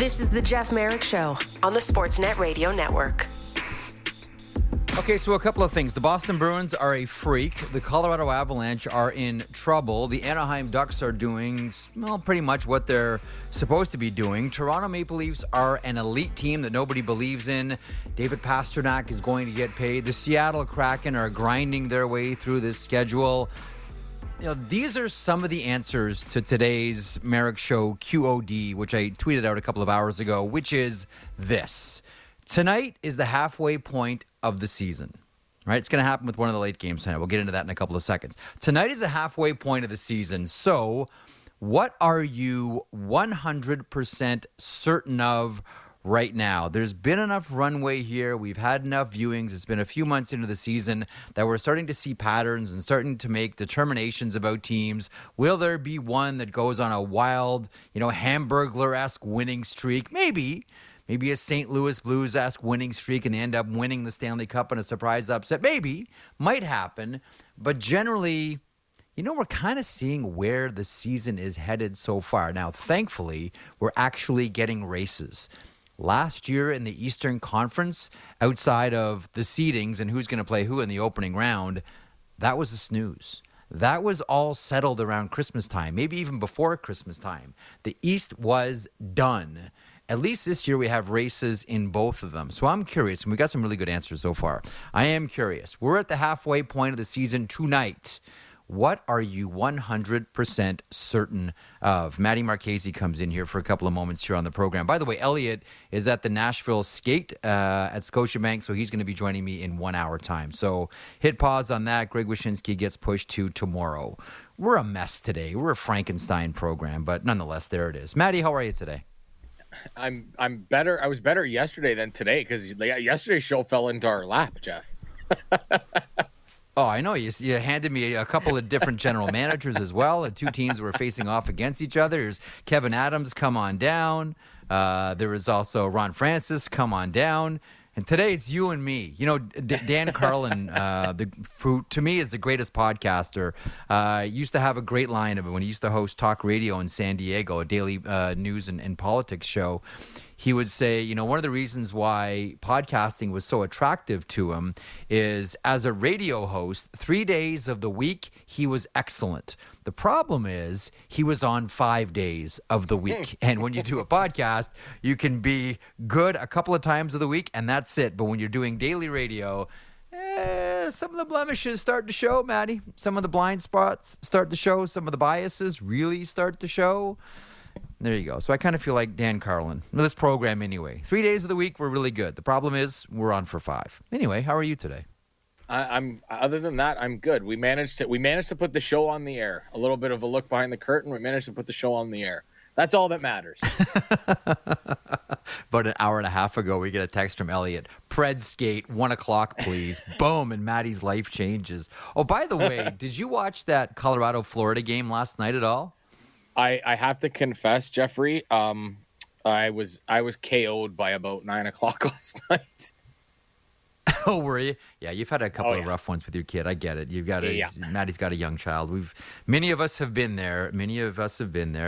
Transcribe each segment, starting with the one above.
This is the Jeff Merrick Show on the SportsNet Radio Network. Okay, so a couple of things. The Boston Bruins are a freak. The Colorado Avalanche are in trouble. The Anaheim Ducks are doing, well, pretty much what they're supposed to be doing. Toronto Maple Leafs are an elite team that nobody believes in. David Pastrnak is going to get paid. The Seattle Kraken are grinding their way through this schedule. You know, these are some of the answers to today's Merrick Show QOD, which I tweeted out a couple of hours ago, which is this. Tonight is the halfway point of the season, right? It's going to happen with one of the late games tonight. We'll get into that in a couple of seconds. Tonight is the halfway point of the season. So what are you 100% certain of right now? There's been enough runway here. We've had enough viewings. It's been a few months into the season that we're starting to see patterns and starting to make determinations about teams. Will there be one that goes on a wild, you know, Hamburglar-esque winning streak? Maybe. Maybe a St. Louis Blues-esque winning streak and they end up winning the Stanley Cup in a surprise upset. Maybe. Might happen. But generally, you know, we're kind of seeing where the season is headed so far. Now, thankfully, we're actually getting races. Last year in the Eastern Conference, outside of the seedings and who's going to play who in the opening round, that was a snooze. That was all settled around Christmas time, maybe even before Christmas time. The East was done. At least this year we have races in both of them. So I'm curious, and we got some really good answers so far. I am curious. We're at the halfway point of the season tonight. What are you 100% certain of? Maddie Marchese comes in here for a couple of moments here on the program. By the way, Elliot is at the Nashville skate at Scotiabank, so he's going to be joining me in 1 hour time. So hit pause on that. Greg Wyshynski gets pushed to tomorrow. We're a mess today. We're a Frankenstein program, but nonetheless, there it is. Maddie, how are you today? I'm better. I was better yesterday than today because yesterday's show fell into our lap, Jeff. Oh, I know. You handed me a couple of different general managers as well. The two teams were facing off against each other. There's Kevyn Adams, come on down. There was also Ron Francis, come on down. And today it's you and me. You know, Dan Carlin, who to me is the greatest podcaster, used to have a great line of it when he used to host talk radio in San Diego, a daily news and politics show. He would say, you know, one of the reasons why podcasting was so attractive to him is as a radio host, 3 days of the week, he was excellent. The problem is he was on 5 days of the week. And when you do a podcast, you can be good a couple of times of the week, and that's it. But when you're doing daily radio, some of the blemishes start to show, Maddie. Some of the blind spots start to show. Some of the biases really start to show. There you go. So I kind of feel like Dan Carlin. This program anyway. 3 days of the week, we're really good. The problem is we're on for five. Anyway, how are you today? I'm. Other than that, I'm good. We managed to put the show on the air. A little bit of a look behind the curtain. We managed to put the show on the air. That's all that matters. About an hour and a half ago, we get a text from Elliot. Pred skate, 1 o'clock, please. Boom, and Maddie's life changes. Oh, by the way, did you watch that Colorado-Florida game last night at all? I have to confess, Jeffrey, I was KO'd by about 9 o'clock last night. Oh, were you? Yeah, you've had a couple of rough ones with your kid. I get it. You've got Maddie's got a young child. Many of us have been there,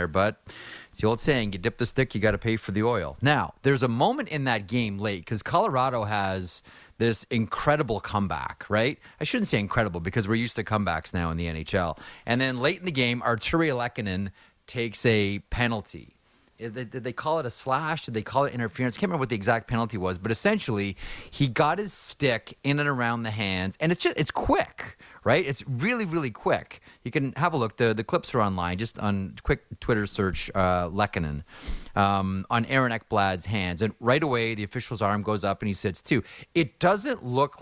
but it's the old saying, you dip the stick, you got to pay for the oil. Now, there's a moment in that game late because Colorado has this incredible comeback, right? I shouldn't say incredible because we're used to comebacks now in the NHL. And then late in the game, Artturi Lehkonen takes a penalty. Did they call it a slash? Did they call it interference? I can't remember what the exact penalty was, but essentially he got his stick in and around the hands, and it's quick, right? It's really, really quick. You can have a look. The clips are online. Just on quick Twitter search, Lehkonen, on Aaron Ekblad's hands, and right away the official's arm goes up and he sits too. It doesn't look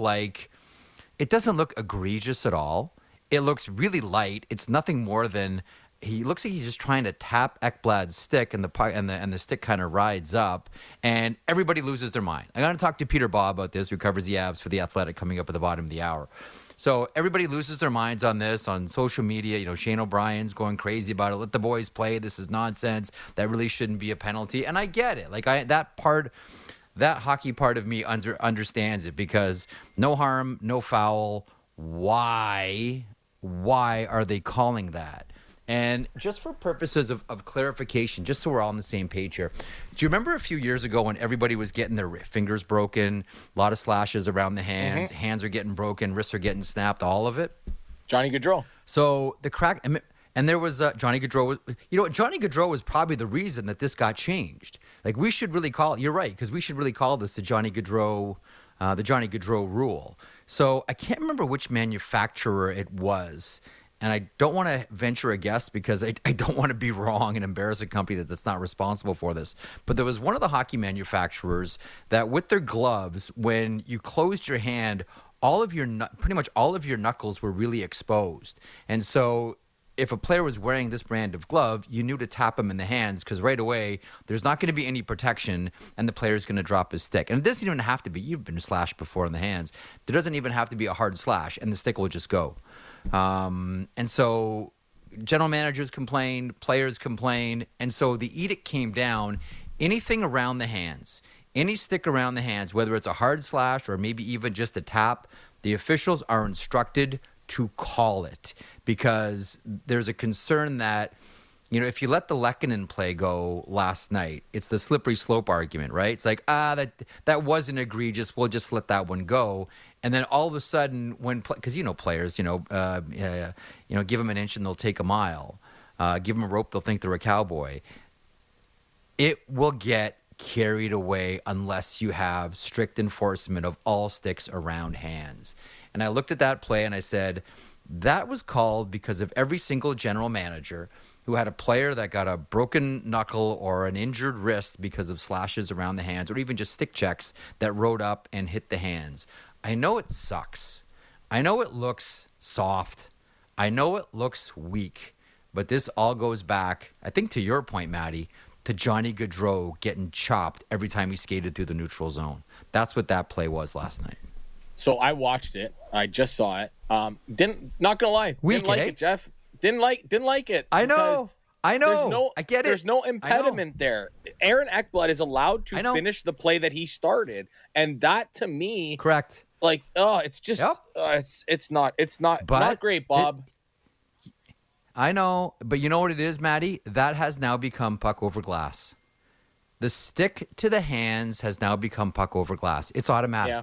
egregious at all. It looks really light. It's nothing more than. He looks like he's just trying to tap Ekblad's stick, and the stick kind of rides up, and everybody loses their mind. I'm going to talk to Peter Baugh about this, who covers the Avs for The Athletic, coming up at the bottom of the hour. So everybody loses their minds on this on social media. You know, Shane O'Brien's going crazy about it. Let the boys play. This is nonsense. That really shouldn't be a penalty. And I get it. Like that hockey part of me understands it because no harm, no foul. Why are they calling that? And just for purposes of clarification, just so we're all on the same page here, do you remember a few years ago when everybody was getting their fingers broken, a lot of slashes around the hands, hands are getting broken, wrists are getting snapped, all of it? Johnny Gaudreau. So the crack, and there was Johnny Gaudreau. Johnny Gaudreau was probably the reason that this got changed. Like, we should really call, you're right, because we should really call this the Johnny Gaudreau rule. So I can't remember which manufacturer it was. And I don't want to venture a guess because I don't want to be wrong and embarrass a company that's not responsible for this. But there was one of the hockey manufacturers that with their gloves, when you closed your hand, pretty much all of your knuckles were really exposed. And so if a player was wearing this brand of glove, you knew to tap him in the hands because right away there's not going to be any protection and the player's going to drop his stick. And it doesn't even have to be. You've been slashed before in the hands. There doesn't even have to be a hard slash and the stick will just go. And so general managers complained, players complained, and so the edict came down, anything around the hands, any stick around the hands, whether it's a hard slash or maybe even just a tap, the officials are instructed to call it because there's a concern that, if you let the Lehkonen play go last night, it's the slippery slope argument, right? It's like, that wasn't egregious, we'll just let that one go. And then all of a sudden, because players, give them an inch and they'll take a mile. Give them a rope, they'll think they're a cowboy. It will get carried away unless you have strict enforcement of all sticks around hands. And I looked at that play and I said, that was called because of every single general manager who had a player that got a broken knuckle or an injured wrist because of slashes around the hands or even just stick checks that rode up and hit the hands. I know it sucks. I know it looks soft. I know it looks weak. But this all goes back, I think to your point, Maddie, to Johnny Gaudreau getting chopped every time he skated through the neutral zone. That's what that play was last night. So I watched it. I just saw it. Not gonna lie. Didn't like it, Jeff. Didn't like it. I know. I get it. There's no impediment there. Aaron Ekblad is allowed to finish the play that he started. And that to me, correct. Like, it's just, it's not great, Bob. I know, but you know what it is, Maddie? That has now become puck over glass. The stick to the hands has now become puck over glass. It's automatic. Yeah.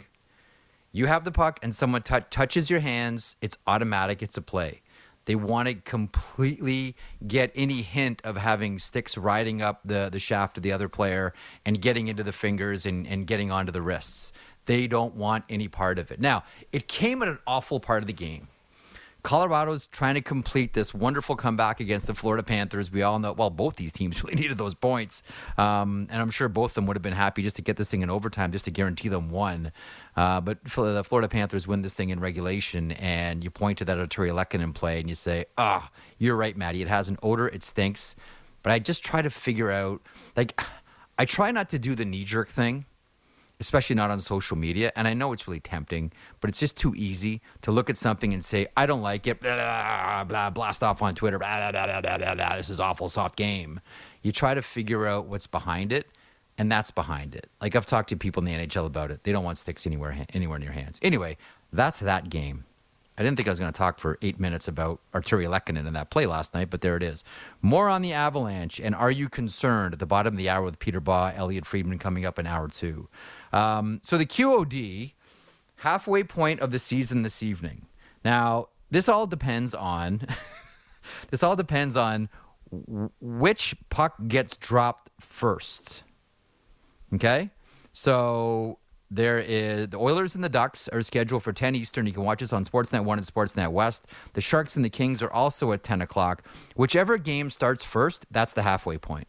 You have the puck and someone touches your hands. It's automatic. It's a play. They want to completely get any hint of having sticks riding up the shaft of the other player and getting into the fingers and getting onto the wrists. They don't want any part of it. Now, it came at an awful part of the game. Colorado's trying to complete this wonderful comeback against the Florida Panthers. We all know, well, both these teams really needed those points. And I'm sure both of them would have been happy just to get this thing in overtime, just to guarantee them one. But the Florida Panthers win this thing in regulation, and you point to that Artturi Lehkonen play, and you say, you're right, Maddie. It has an odor. It stinks. But I just try to figure out, I try not to do the knee-jerk thing, especially not on social media. And I know it's really tempting, but it's just too easy to look at something and say, I don't like it, blah, blah, blah, blast off on Twitter, blah, blah, blah, blah, blah, blah, this is awful, soft game. You try to figure out what's behind it, and that's behind it. Like, I've talked to people in the NHL about it. They don't want sticks anywhere near hands. Anyway, that's that game. I didn't think I was going to talk for 8 minutes about Artturi Lehkonen and that play last night, but there it is. More on the Avalanche, and are you concerned at the bottom of the hour with Peter Baugh, Elliot Friedman coming up in hour two. So the QOD, halfway point of the season this evening. Now, this all depends on which puck gets dropped first. Okay? So there is the Oilers and the Ducks are scheduled for 10 Eastern. You can watch us on Sportsnet 1 and Sportsnet West. The Sharks and the Kings are also at 10 o'clock. Whichever game starts first, that's the halfway point.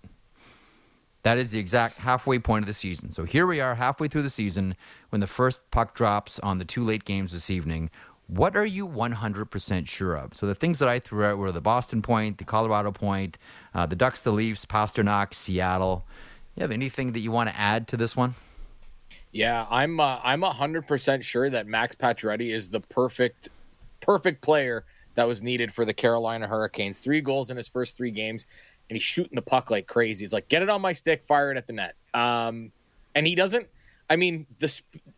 That is the exact halfway point of the season. So here we are halfway through the season when the first puck drops on the two late games this evening. What are you 100% sure of? So the things that I threw out were the Boston point, the Colorado point, the Ducks, the Leafs, Pasternak, Seattle. You have anything that you want to add to this one? Yeah, I'm 100% sure that Max Pacioretty is the perfect player that was needed for the Carolina Hurricanes. 3 goals in his first 3 games. And he's shooting the puck like crazy. It's like, get it on my stick, fire it at the net. And he doesn't. I mean,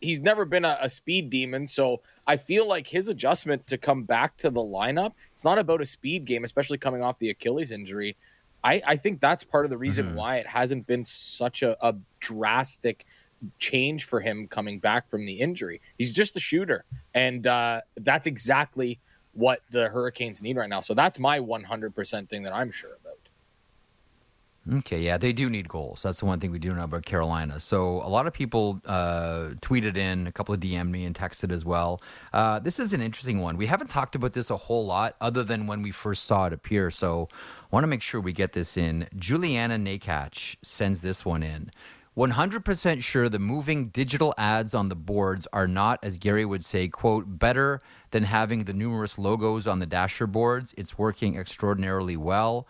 he's never been a speed demon, so I feel like his adjustment to come back to the lineup, it's not about a speed game, especially coming off the Achilles injury. I think that's part of the reason why it hasn't been such a drastic change for him coming back from the injury. He's just a shooter, and that's exactly what the Hurricanes need right now. So that's my 100% thing that I'm sure about. Okay, yeah, they do need goals. That's the one thing we do know about Carolina. So a lot of people tweeted in, a couple of DM'd me and texted as well. This is an interesting one. We haven't talked about this a whole lot other than when we first saw it appear. So I want to make sure we get this in. Juliana Nakach sends this one in. 100% sure the moving digital ads on the boards are not, as Gary would say, quote, better than having the numerous logos on the dasher boards. It's working extraordinarily well.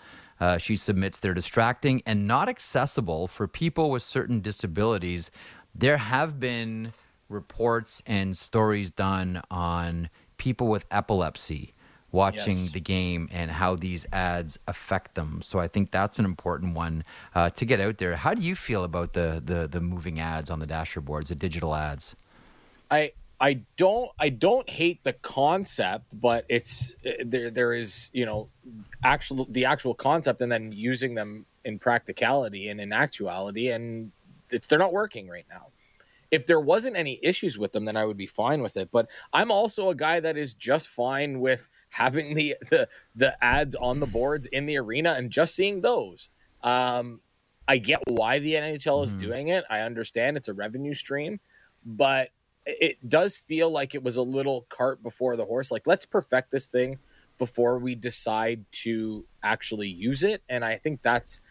She submits they're distracting and not accessible for people with certain disabilities. There have been reports and stories done on people with epilepsy watching the game and how these ads affect them. So I think that's an important one to get out there. How do you feel about the moving ads on the dasher boards, the digital ads? I don't hate the concept, but it's there is, you know, the actual concept and then using them in practicality and in actuality, and they're not working right now. If there wasn't any issues with them, then I would be fine with it. But I'm also a guy that is just fine with having the ads on the boards in the arena and just seeing those. I get why the NHL is doing it. I understand it's a revenue stream, but it does feel like it was a little cart before the horse. Like, let's perfect this thing before we decide to actually use it. And I think that's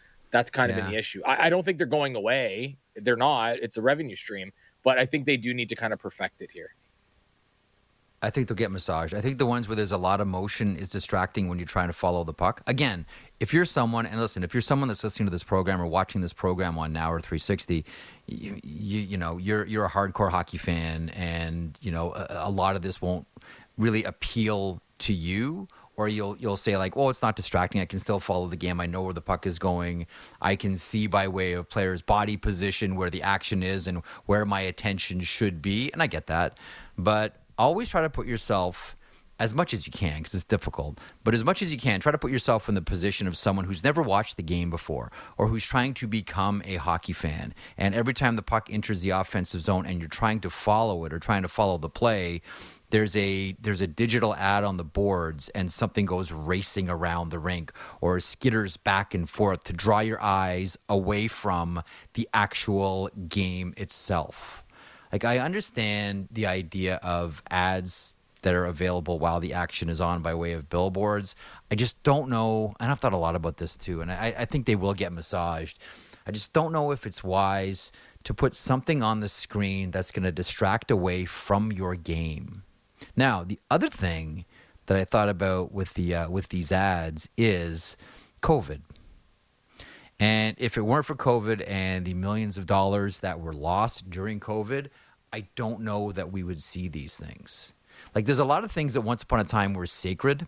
kind of an issue. I don't think they're going away. They're not. It's a revenue stream. But I think they do need to kind of perfect it here. I think they'll get massaged. I think the ones where there's a lot of motion is distracting when you're trying to follow the puck. Again, if you're someone, and listen, if you're someone that's listening to this program or watching this program on Now or 360, you know, you're a hardcore hockey fan, and you know a lot of this won't really appeal to you, or you'll say like, well, it's not distracting. I can still follow the game. I know where the puck is going. I can see by way of players' body position where the action is and where my attention should be, and I get that, but always try to put yourself, as much as you can, because it's difficult, but as much as you can, try to put yourself in the position of someone who's never watched the game before or who's trying to become a hockey fan. And every time the puck enters the offensive zone and you're trying to follow it or trying to follow the play, there's a digital ad on the boards and something goes racing around the rink or skitters back and forth to draw your eyes away from the actual game itself. Like, I understand the idea of ads that are available while the action is on by way of billboards. I just don't know, and I've thought a lot about this too, and I think they will get massaged. I just don't know if it's wise to put something on the screen that's going to distract away from your game. Now, the other thing that I thought about with these ads is COVID. And if it weren't for COVID and the millions of dollars that were lost during COVID, I don't know that we would see these things. Like, there's a lot of things that once upon a time were sacred,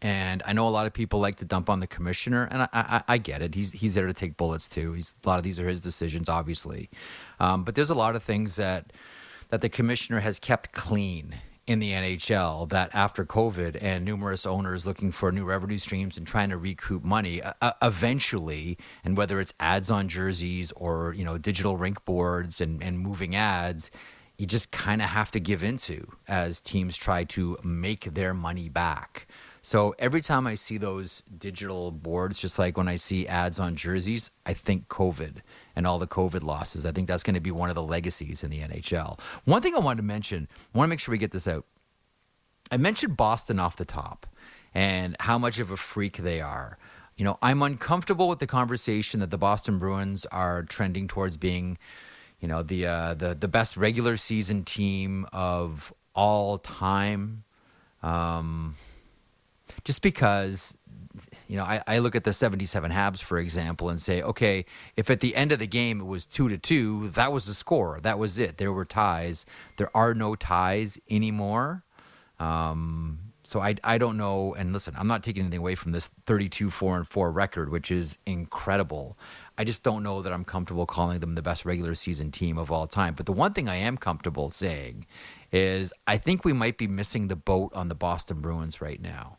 and I know a lot of people like to dump on the commissioner, and I get it. He's there to take bullets too. A lot of these are his decisions, obviously. But there's a lot of things that the commissioner has kept clean in the NHL that after COVID and numerous owners looking for new revenue streams and trying to recoup money, eventually, and whether it's ads on jerseys or, you know, digital rink boards and moving ads, you just kind of have to give into as teams try to make their money back. So every time I see those digital boards, just like when I see ads on jerseys, I think COVID and all the COVID losses. I think that's going to be one of the legacies in the NHL. One thing I wanted to mention, I want to make sure we get this out. I mentioned Boston off the top and how much of a freak they are. You know, I'm uncomfortable with the conversation that the Boston Bruins are trending towards being, you know, the best regular season team of all time. Just because, you know, I look at the 77 Habs, for example, and say, okay, if at the end of the game it was 2-2, that was the score. That was it. There were ties. There are no ties anymore. So I don't know. And listen, I'm not taking anything away from this 32-4-4 record, which is incredible. I just don't know that I'm comfortable calling them the best regular season team of all time. But the one thing I am comfortable saying is I think we might be missing the boat on the Boston Bruins right now,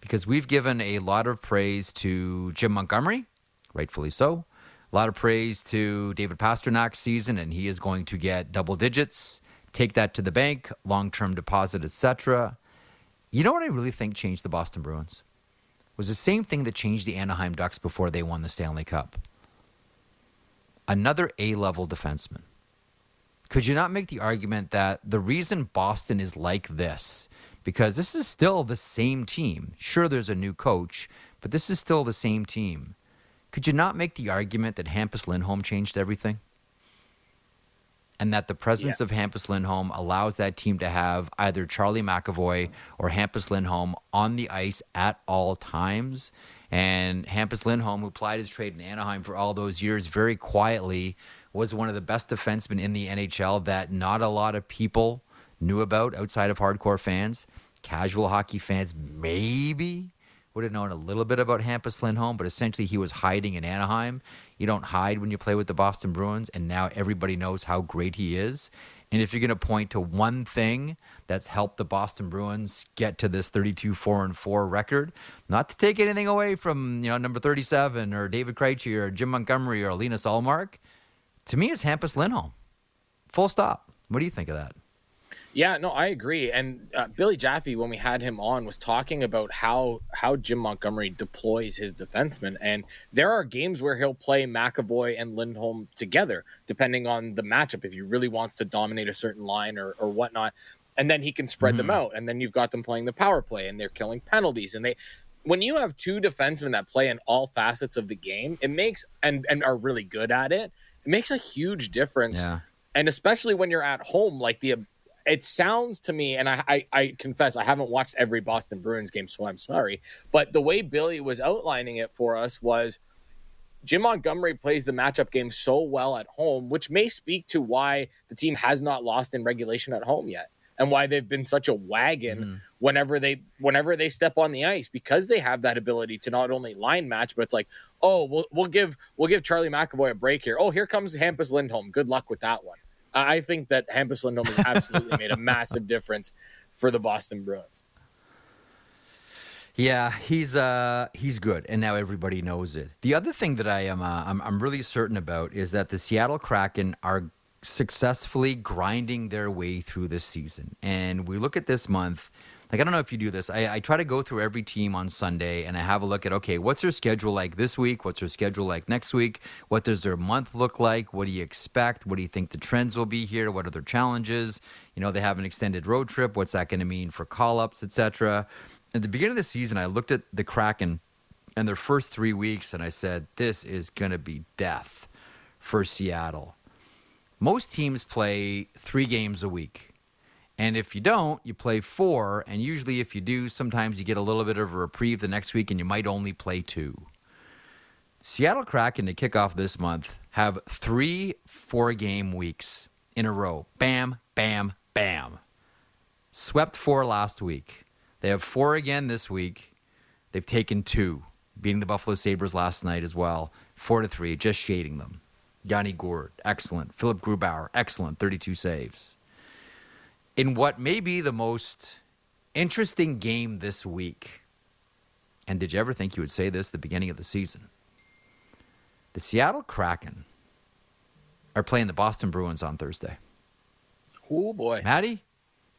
because we've given a lot of praise to Jim Montgomery, rightfully so, a lot of praise to David Pasternak's season, and he is going to get double digits, take that to the bank, long-term deposit, etc. You know what I really think changed the Boston Bruins? Was the same thing that changed the Anaheim Ducks before they won the Stanley Cup. Another A-level defenseman. Could you not make the argument that the reason Boston is like this, because this is still the same team. Sure, there's a new coach, but this is still the same team. Could you not make the argument that Hampus Lindholm changed everything? And that the presence of Hampus Lindholm allows that team to have either Charlie McAvoy or Hampus Lindholm on the ice at all times. And Hampus Lindholm, who plied his trade in Anaheim for all those years very quietly, was one of the best defensemen in the NHL that not a lot of people knew about outside of hardcore fans. Casual hockey fans maybe would have known a little bit about Hampus Lindholm, but essentially he was hiding in Anaheim. You don't hide when you play with the Boston Bruins, and now everybody knows how great he is. And if you're going to point to one thing that's helped the Boston Bruins get to this 32-4-4 record, not to take anything away from, you know, number 37 or David Krejci or Jim Montgomery or Linus Ullmark, to me it's Hampus Lindholm. Full stop. What do you think of that? Yeah, no, I agree. And Billy Jaffe, when we had him on, was talking about how Jim Montgomery deploys his defensemen. And there are games where he'll play McAvoy and Lindholm together, depending on the matchup, if he really wants to dominate a certain line or whatnot. And then he can spread them out. And then you've got them playing the power play, and they're killing penalties. And they, when you have two defensemen that play in all facets of the game, it makes and are really good at it, it makes a huge difference. Yeah. And especially when you're at home, like it sounds to me, and I confess I haven't watched every Boston Bruins game, so I'm sorry, but the way Billy was outlining it for us was Jim Montgomery plays the matchup game so well at home, which may speak to why the team has not lost in regulation at home yet and why they've been such a wagon whenever they step on the ice, because they have that ability to not only line match, but it's like, oh, we'll give Charlie McAvoy a break here. Oh, here comes Hampus Lindholm. Good luck with that one. I think that Hampus Lindholm has absolutely made a massive difference for the Boston Bruins. Yeah, he's good, and now everybody knows it. The other thing that I am I'm really certain about is that the Seattle Kraken are successfully grinding their way through this season. And we look at this month. Like, I don't know if you do this. I try to go through every team on Sunday, and I have a look at, okay, what's their schedule like this week? What's their schedule like next week? What does their month look like? What do you expect? What do you think the trends will be here? What are their challenges? You know, they have an extended road trip. What's that going to mean for call-ups, etc.? At the beginning of the season, I looked at the Kraken and their first 3 weeks, and I said, this is going to be death for Seattle. Most teams play 3 games a week. And if you don't, you play 4. And usually if you do, sometimes you get a little bit of a reprieve the next week and you might only play 2. Seattle Kraken to kick off this month have 3 four-game weeks in a row. Bam, bam, bam. Swept 4 last week. They have 4 again this week. They've taken 2, beating the Buffalo Sabres last night as well. 4-3, just shading them. Yanni Gourde, excellent. Philip Grubauer, excellent. 32 saves. In what may be the most interesting game this week, and did you ever think you would say this at the beginning of the season? The Seattle Kraken are playing the Boston Bruins on Thursday. Oh, boy. Maddie,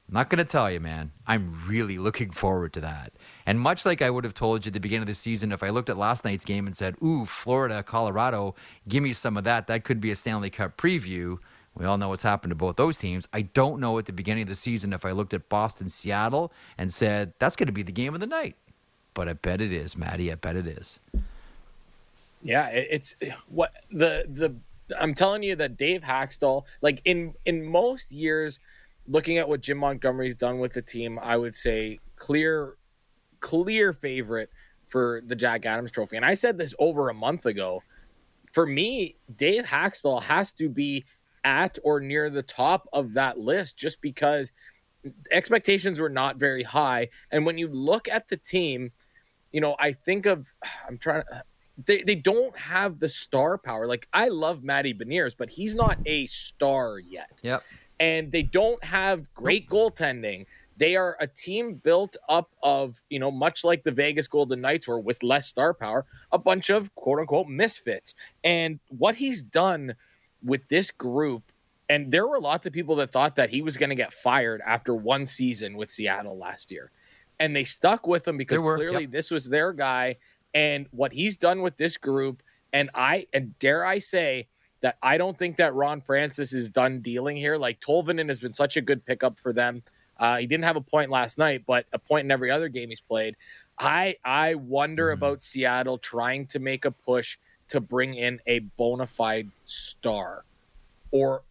I'm not going to tell you, man. I'm really looking forward to that. And much like I would have told you at the beginning of the season, if I looked at last night's game and said, ooh, Florida, Colorado, give me some of that. That could be a Stanley Cup preview. We all know what's happened to both those teams. I don't know at the beginning of the season if I looked at Boston, Seattle, and said, that's going to be the game of the night. But I bet it is, Maddie. I bet it is. Yeah, it's what I'm telling you that Dave Haxtell, like in most years, looking at what Jim Montgomery's done with the team, I would say clear favorite for the Jack Adams Trophy. And I said this over a month ago. For me, Dave Haxtell has to be at or near the top of that list just because expectations were not very high. And when you look at the team, you know, I think of, I'm trying to, they don't have the star power. Like, I love Matty Beniers, but he's not a star yet. Yep. And they don't have great goaltending. They are a team built up of, you know, much like the Vegas Golden Knights were with less star power, a bunch of quote-unquote misfits. And what he's done with this group, and there were lots of people that thought that he was going to get fired after one season with Seattle last year. And they stuck with him because this was their guy. And what he's done with this group, and dare I say that I don't think that Ron Francis is done dealing here. Like, Tolvanen has been such a good pickup for them. He didn't have a point last night, but a point in every other game he's played. I wonder about Seattle trying to make a push to bring in a bona fide star. Or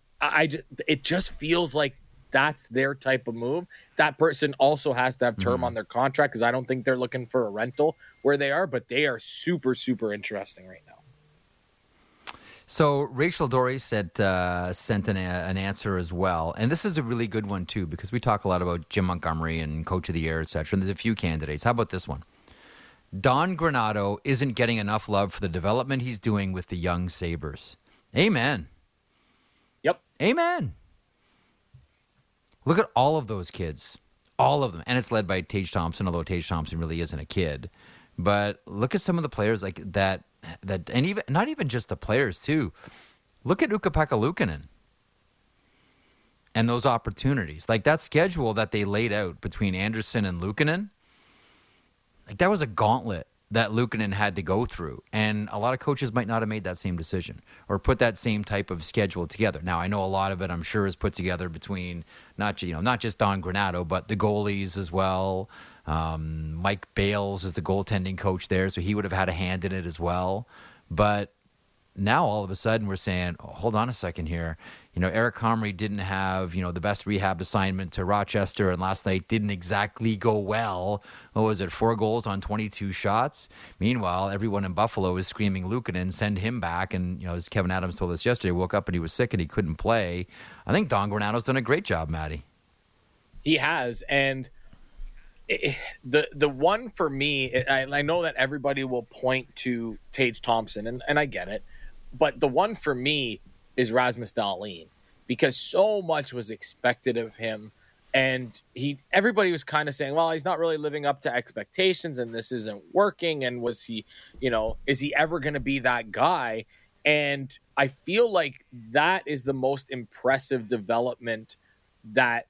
it just feels like that's their type of move. That person also has to have term on their contract, because I don't think they're looking for a rental where they are, but they are super, super interesting right now. So Rachel Dory said, sent an answer as well. And this is a really good one, too, because we talk a lot about Jim Montgomery and Coach of the Year, et cetera. And there's a few candidates. How about this one? Don Granato isn't getting enough love for the development he's doing with the young Sabres. Amen. Yep. Amen. Look at all of those kids. All of them. And it's led by Tage Thompson, although Tage Thompson really isn't a kid. But look at some of the players like that. That, and even not even just the players too. Look at Ukko-Pekka Luukkonen and those opportunities. Like, that schedule that they laid out between Anderson and Luukkonen, like, that was a gauntlet that Luukkonen had to go through. And a lot of coaches might not have made that same decision or put that same type of schedule together. Now, I know a lot of it, I'm sure, is put together between not just Don Granato, but the goalies as well. Mike Bales is the goaltending coach there, so he would have had a hand in it as well. But now all of a sudden we're saying, oh, hold on a second here. You know, Eric Comrie didn't have, the best rehab assignment to Rochester, and last night didn't exactly go well. What was it, 4 goals on 22 shots? Meanwhile, everyone in Buffalo is screaming, Luukkonen, send him back. And, as Kevyn Adams told us yesterday, woke up and he was sick and he couldn't play. I think Don Granato's done a great job, Maddie. He has, and the one for me, I know that everybody will point to Tage Thompson, and I get it, but the one for me is Rasmus Dahlin, because so much was expected of him, and everybody was kind of saying, well, he's not really living up to expectations, and this isn't working, and was he, is he ever going to be that guy? And I feel like that is the most impressive development that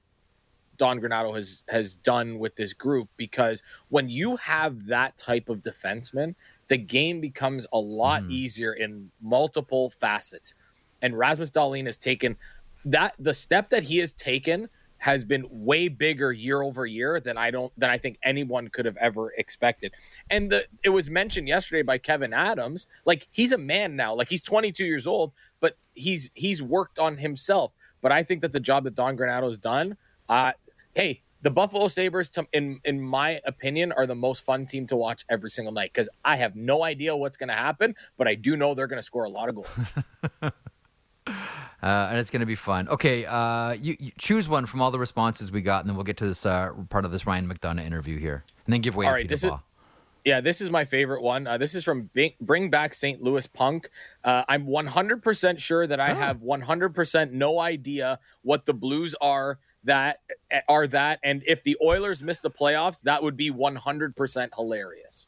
Don Granato has done with this group, because when you have that type of defenseman, the game becomes a lot easier in multiple facets. And Rasmus Dahlin has taken that, the step that he has taken has been way bigger year over year than I think anyone could have ever expected. And it was mentioned yesterday by Kevyn Adams, like, he's a man now, like, he's 22 years old, but he's worked on himself. But I think that the job that Don Granato has done, hey, the Buffalo Sabres, in my opinion, are the most fun team to watch every single night, because I have no idea what's going to happen, but I do know they're going to score a lot of goals. And it's going to be fun. Okay, you choose one from all the responses we got, and then we'll get to this part of this Ryan McDonagh interview here, and then give way to Peter Baugh. Yeah, this is my favorite one. This is from Bring Back St. Louis Punk. I'm 100% sure that I have 100% no idea what the Blues are. And if the Oilers miss the playoffs, that would be 100% hilarious.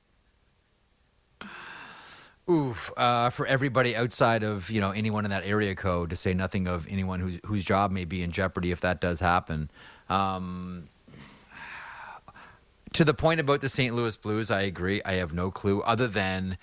Oof! For everybody outside of anyone in that area code, to say nothing of anyone whose job may be in jeopardy if that does happen. To the point about the St. Louis Blues, I agree. I have no clue, other than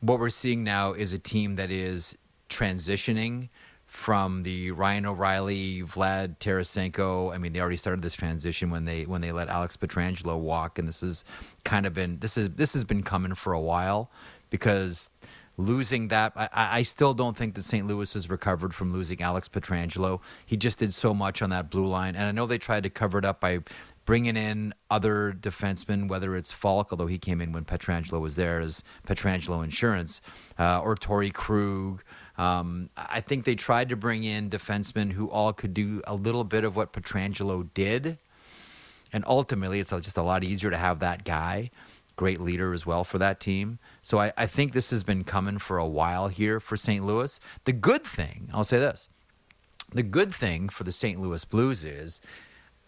what we're seeing now is a team that is transitioning from the Ryan O'Reilly, Vlad Tarasenko. I mean, they already started this transition when they let Alex Pietrangelo walk, and this is kind of been this has been coming for a while, because losing that, I still don't think that St. Louis has recovered from losing Alex Pietrangelo. He just did so much on that blue line, and I know they tried to cover it up by bringing in other defensemen, whether it's Falk, although he came in when Pietrangelo was there as Pietrangelo Insurance, or Torrey Krug. I think they tried to bring in defensemen who all could do a little bit of what Pietrangelo did. And ultimately, it's just a lot easier to have that guy. great leader as well for that team. So I think this has been coming for a while here for St. Louis. The good thing, I'll say this, the good thing for the St. Louis Blues is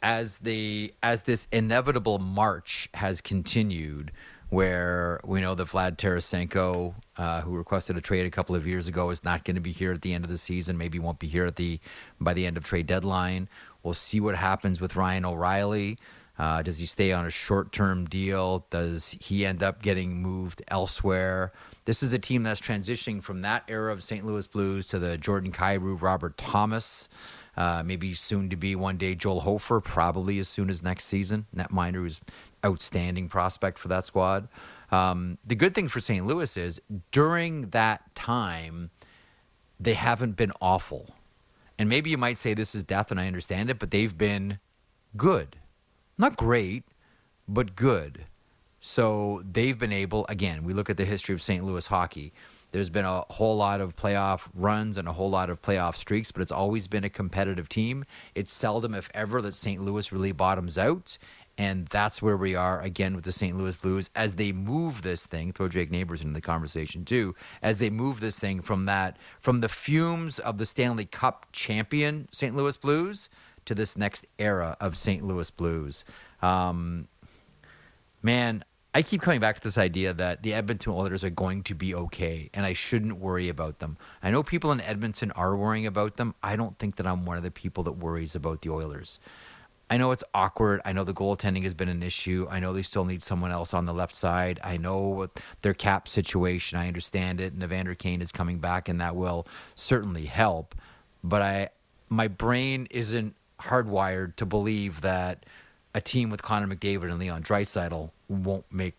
as this inevitable march has continued, where we know that Vlad Tarasenko, who requested a trade a couple of years ago, is not going to be here at the end of the season, maybe won't be here by the end of trade deadline. We'll see what happens with Ryan O'Reilly. Does he stay on a short-term deal? Does he end up getting moved elsewhere? This is a team that's transitioning from that era of St. Louis Blues to the Jordan Kyrou, Robert Thomas, maybe soon to be one day Joel Hofer, probably as soon as next season. Netminder, who's outstanding prospect for that squad. The good thing for St. Louis is during that time, they haven't been awful. And maybe you might say this is death, and I understand it, but they've been good. Not great, but good. So they've been able, again, we look at the history of St. Louis hockey. There's been a whole lot of playoff runs and a whole lot of playoff streaks, but it's always been a competitive team. It's seldom, if ever, that St. Louis really bottoms out. And that's where we are, again, with the St. Louis Blues as they move this thing. Throw Jake Neighbors into the conversation, too. As they move this thing from the fumes of the Stanley Cup champion St. Louis Blues to this next era of St. Louis Blues. Man, I keep coming back to this idea that the Edmonton Oilers are going to be okay, and I shouldn't worry about them. I know people in Edmonton are worrying about them. I don't think that I'm one of the people that worries about the Oilers. I know it's awkward. I know the goaltending has been an issue. I know they still need someone else on the left side. I know their cap situation. I understand it. And Evander Kane is coming back, and that will certainly help. But my brain isn't hardwired to believe that a team with Connor McDavid and Leon Draisaitl won't make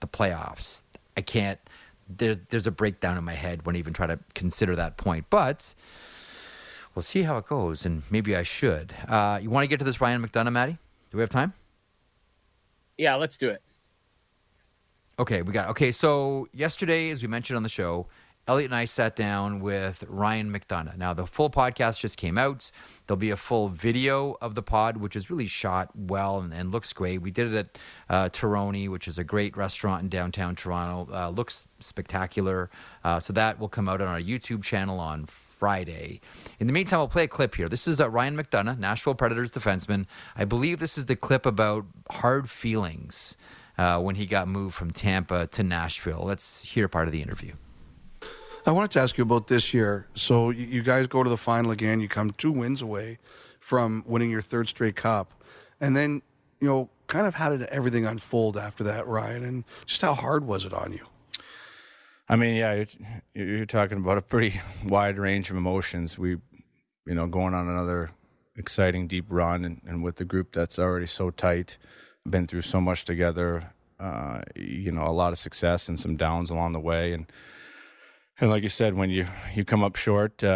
the playoffs. I can't. There's a breakdown in my head when I even try to consider that point. But we'll see how it goes, and maybe I should. You want to get to this Ryan McDonagh, Maddie? Do we have time? Yeah, let's do it. Okay, so yesterday, as we mentioned on the show, Elliot and I sat down with Ryan McDonagh. Now, the full podcast just came out. There'll be a full video of the pod, which is really shot well and looks great. We did it at Toroni, which is a great restaurant in downtown Toronto. Looks spectacular. So that will come out on our YouTube channel on Friday. In the meantime, I'll play a clip here. This is Ryan McDonagh, Nashville Predators defenseman. I believe this is the clip about hard feelings when he got moved from Tampa to Nashville. Let's hear part of the interview. I wanted to ask you about this year. So you guys go to the final again. You come 2 wins away from winning your 3rd straight cup. And then, you know, kind of how did everything unfold after that, Ryan? And just how hard was it on you? I mean, yeah, you're talking about a pretty wide range of emotions. We, you know, going on another exciting deep run and with the group that's already so tight, been through so much together, you know, a lot of success and some downs along the way. And like you said, when you come up short, you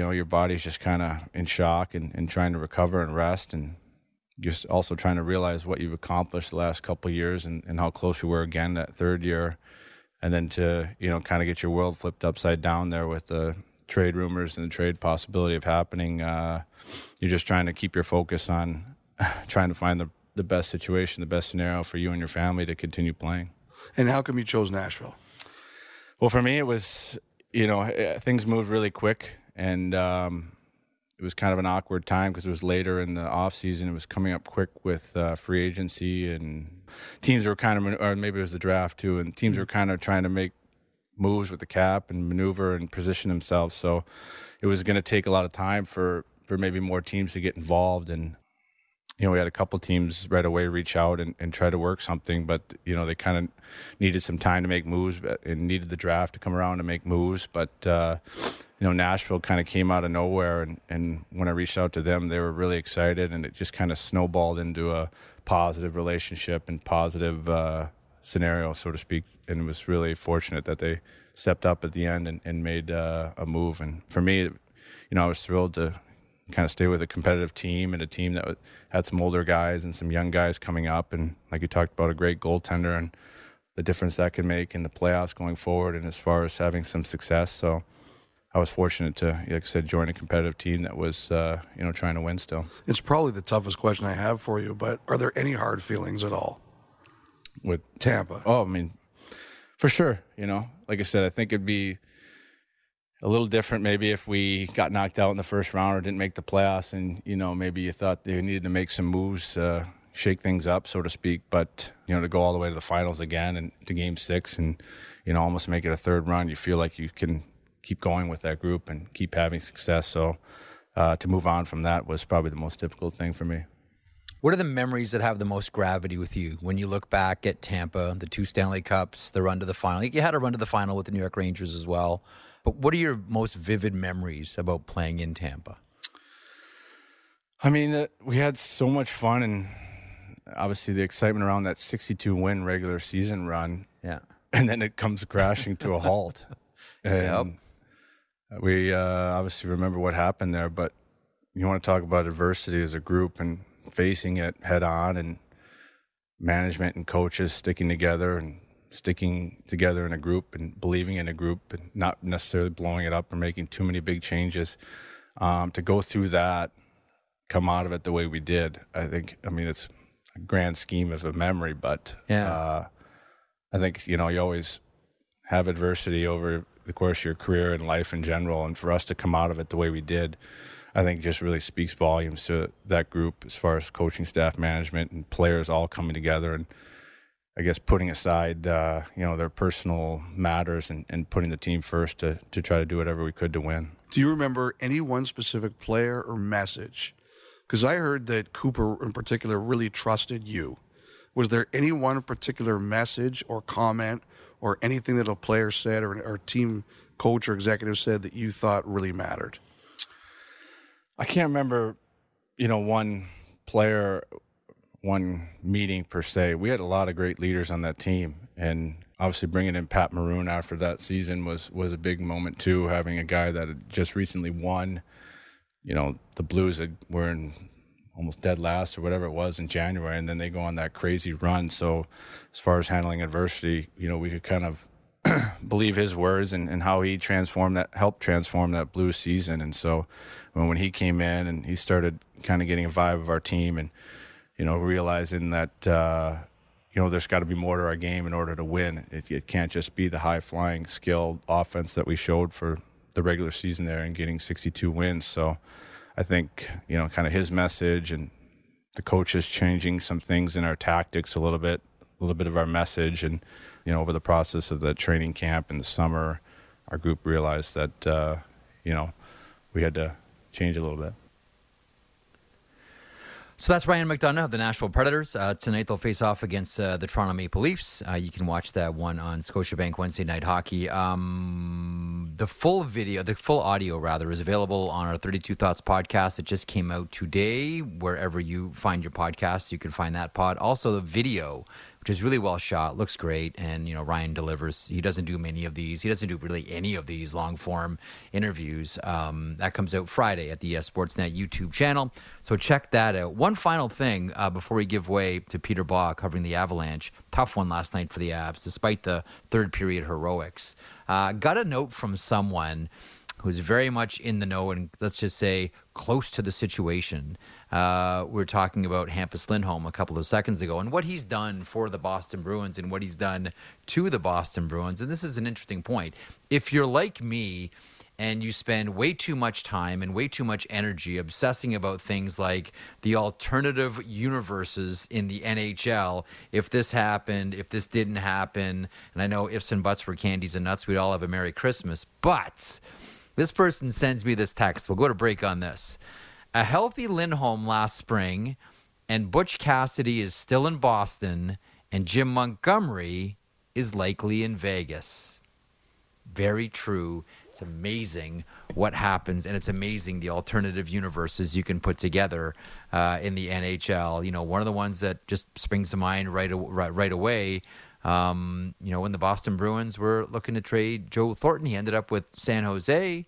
know, your body's just kind of in shock and trying to recover and rest. And you're also trying to realize what you've accomplished the last couple of years and how close you were again that 3rd year. And then to, you know, kind of get your world flipped upside down there with the trade rumors and the trade possibility of happening, you're just trying to keep your focus on trying to find the best situation, the best scenario for you and your family to continue playing. And how come you chose Nashville? Well, for me, it was, you know, things moved really quick, and it was kind of an awkward time because it was later in the off season. It was coming up quick with free agency, and teams were kind of, or maybe it was the draft too, and teams were kind of trying to make moves with the cap and maneuver and position themselves. So it was going to take a lot of time for maybe more teams to get involved. And, you know, we had a couple teams right away reach out and try to work something, but, you know, they kind of needed some time to make moves and needed the draft to come around to make moves. But, you know, Nashville kind of came out of nowhere, and when I reached out to them, they were really excited, and it just kind of snowballed into a positive relationship and positive scenario, so to speak, and it was really fortunate that they stepped up at the end and made a move. And for me, you know, I was thrilled to kind of stay with a competitive team and a team that had some older guys and some young guys coming up, and like you talked about, a great goaltender and the difference that can make in the playoffs going forward and as far as having some success. So I was fortunate to, like I said, join a competitive team that was, you know, trying to win still. It's probably the toughest question I have for you, but are there any hard feelings at all? with Tampa. Oh, I mean, for sure. You know, like I said, I think it'd be a little different maybe if we got knocked out in the first round or didn't make the playoffs, and, you know, maybe you thought they needed to make some moves to shake things up, so to speak. But, you know, to go all the way to the finals again and to game six and, you know, almost make it a third round, you feel like you can keep going with that group and keep having success. So to move on from that was probably the most difficult thing for me. What are the memories that have the most gravity with you when you look back at Tampa, the two Stanley Cups, the run to the final? You had a run to the final with the New York Rangers as well. But what are your most vivid memories about playing in Tampa? I mean, we had so much fun, and obviously the excitement around that 62 win regular season run. Yeah. And then it comes crashing to a halt. And yep. We obviously remember what happened there, but you want to talk about adversity as a group and facing it head on, and management and coaches sticking together in a group and believing in a group and not necessarily blowing it up or making too many big changes. To go through that, come out of it the way we did, I think, I mean, it's a grand scheme of a memory, but yeah. I think, you know, you always have adversity over the course of your career and life in general. And for us to come out of it the way we did, I think just really speaks volumes to that group as far as coaching staff, management, and players all coming together. And I guess putting aside, you know, their personal matters and putting the team first to try to do whatever we could to win. Do you remember any one specific player or message? Because I heard that Cooper in particular really trusted you. Was there any one particular message or comment or anything that a player said or team coach or executive said that you thought really mattered? I can't remember, you know, one player, one meeting per se. We had a lot of great leaders on that team, and obviously bringing in Pat Maroon after that season was a big moment too, having a guy that had just recently won. You know, the Blues were in almost dead last or whatever it was in January, and then they go on that crazy run. So as far as handling adversity, you know, we could kind of believe his words and how he helped transform that Blues season. And so when he came in and he started kind of getting a vibe of our team and, you know, realizing that, you know, there's got to be more to our game in order to win. It can't just be the high-flying, skilled offense that we showed for the regular season there and getting 62 wins. So I think, you know, kind of his message and the coaches changing some things in our tactics a little bit of our message. And, you know, over the process of the training camp in the summer, our group realized that, you know, we had to change a little bit. So that's Ryan McDonagh of the Nashville Predators. Tonight they'll face off against the Toronto Maple Leafs. You can watch that one on Scotiabank Wednesday Night Hockey. The full audio is available on our 32 Thoughts podcast. It just came out today. Wherever you find your podcasts, you can find that pod. Also, the video, which is really well shot, looks great, and, you know, Ryan delivers. He doesn't do many of these. He doesn't do really any of these long-form interviews. That comes out Friday at the Sportsnet YouTube channel, so check that out. One final thing before we give way to Peter Baugh covering the Avalanche. Tough one last night for the Avs, despite the third-period heroics. Got a note from someone who's very much in the know and, let's just say, close to the situation. We're talking about Hampus Lindholm a couple of seconds ago and what he's done for the Boston Bruins and what he's done to the Boston Bruins. And this is an interesting point. If you're like me and you spend way too much time and way too much energy obsessing about things like the alternative universes in the NHL, if this happened, if this didn't happen, and I know ifs and buts were candies and nuts, we'd all have a Merry Christmas. But this person sends me this text. We'll go to break on this. A healthy Lindholm last spring, and Butch Cassidy is still in Boston, and Jim Montgomery is likely in Vegas. Very true. It's amazing what happens, and it's amazing the alternative universes you can put together in the NHL. You know, one of the ones that just springs to mind right away, you know, when the Boston Bruins were looking to trade Joe Thornton, he ended up with San Jose.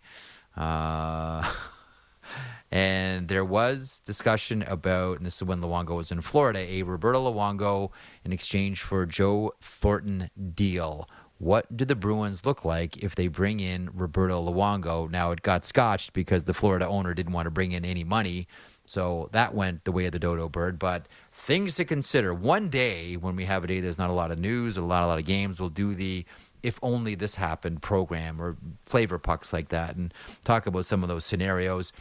And there was discussion about, and this is when Luongo was in Florida, a Roberto Luongo in exchange for Joe Thornton deal. What do the Bruins look like if they bring in Roberto Luongo? Now, it got scotched because the Florida owner didn't want to bring in any money, so that went the way of the dodo bird. But Things to consider. One day, when we have a day there's not a lot of news, a lot of games, we'll do the If Only This Happened program or flavor pucks like that and talk about some of those scenarios.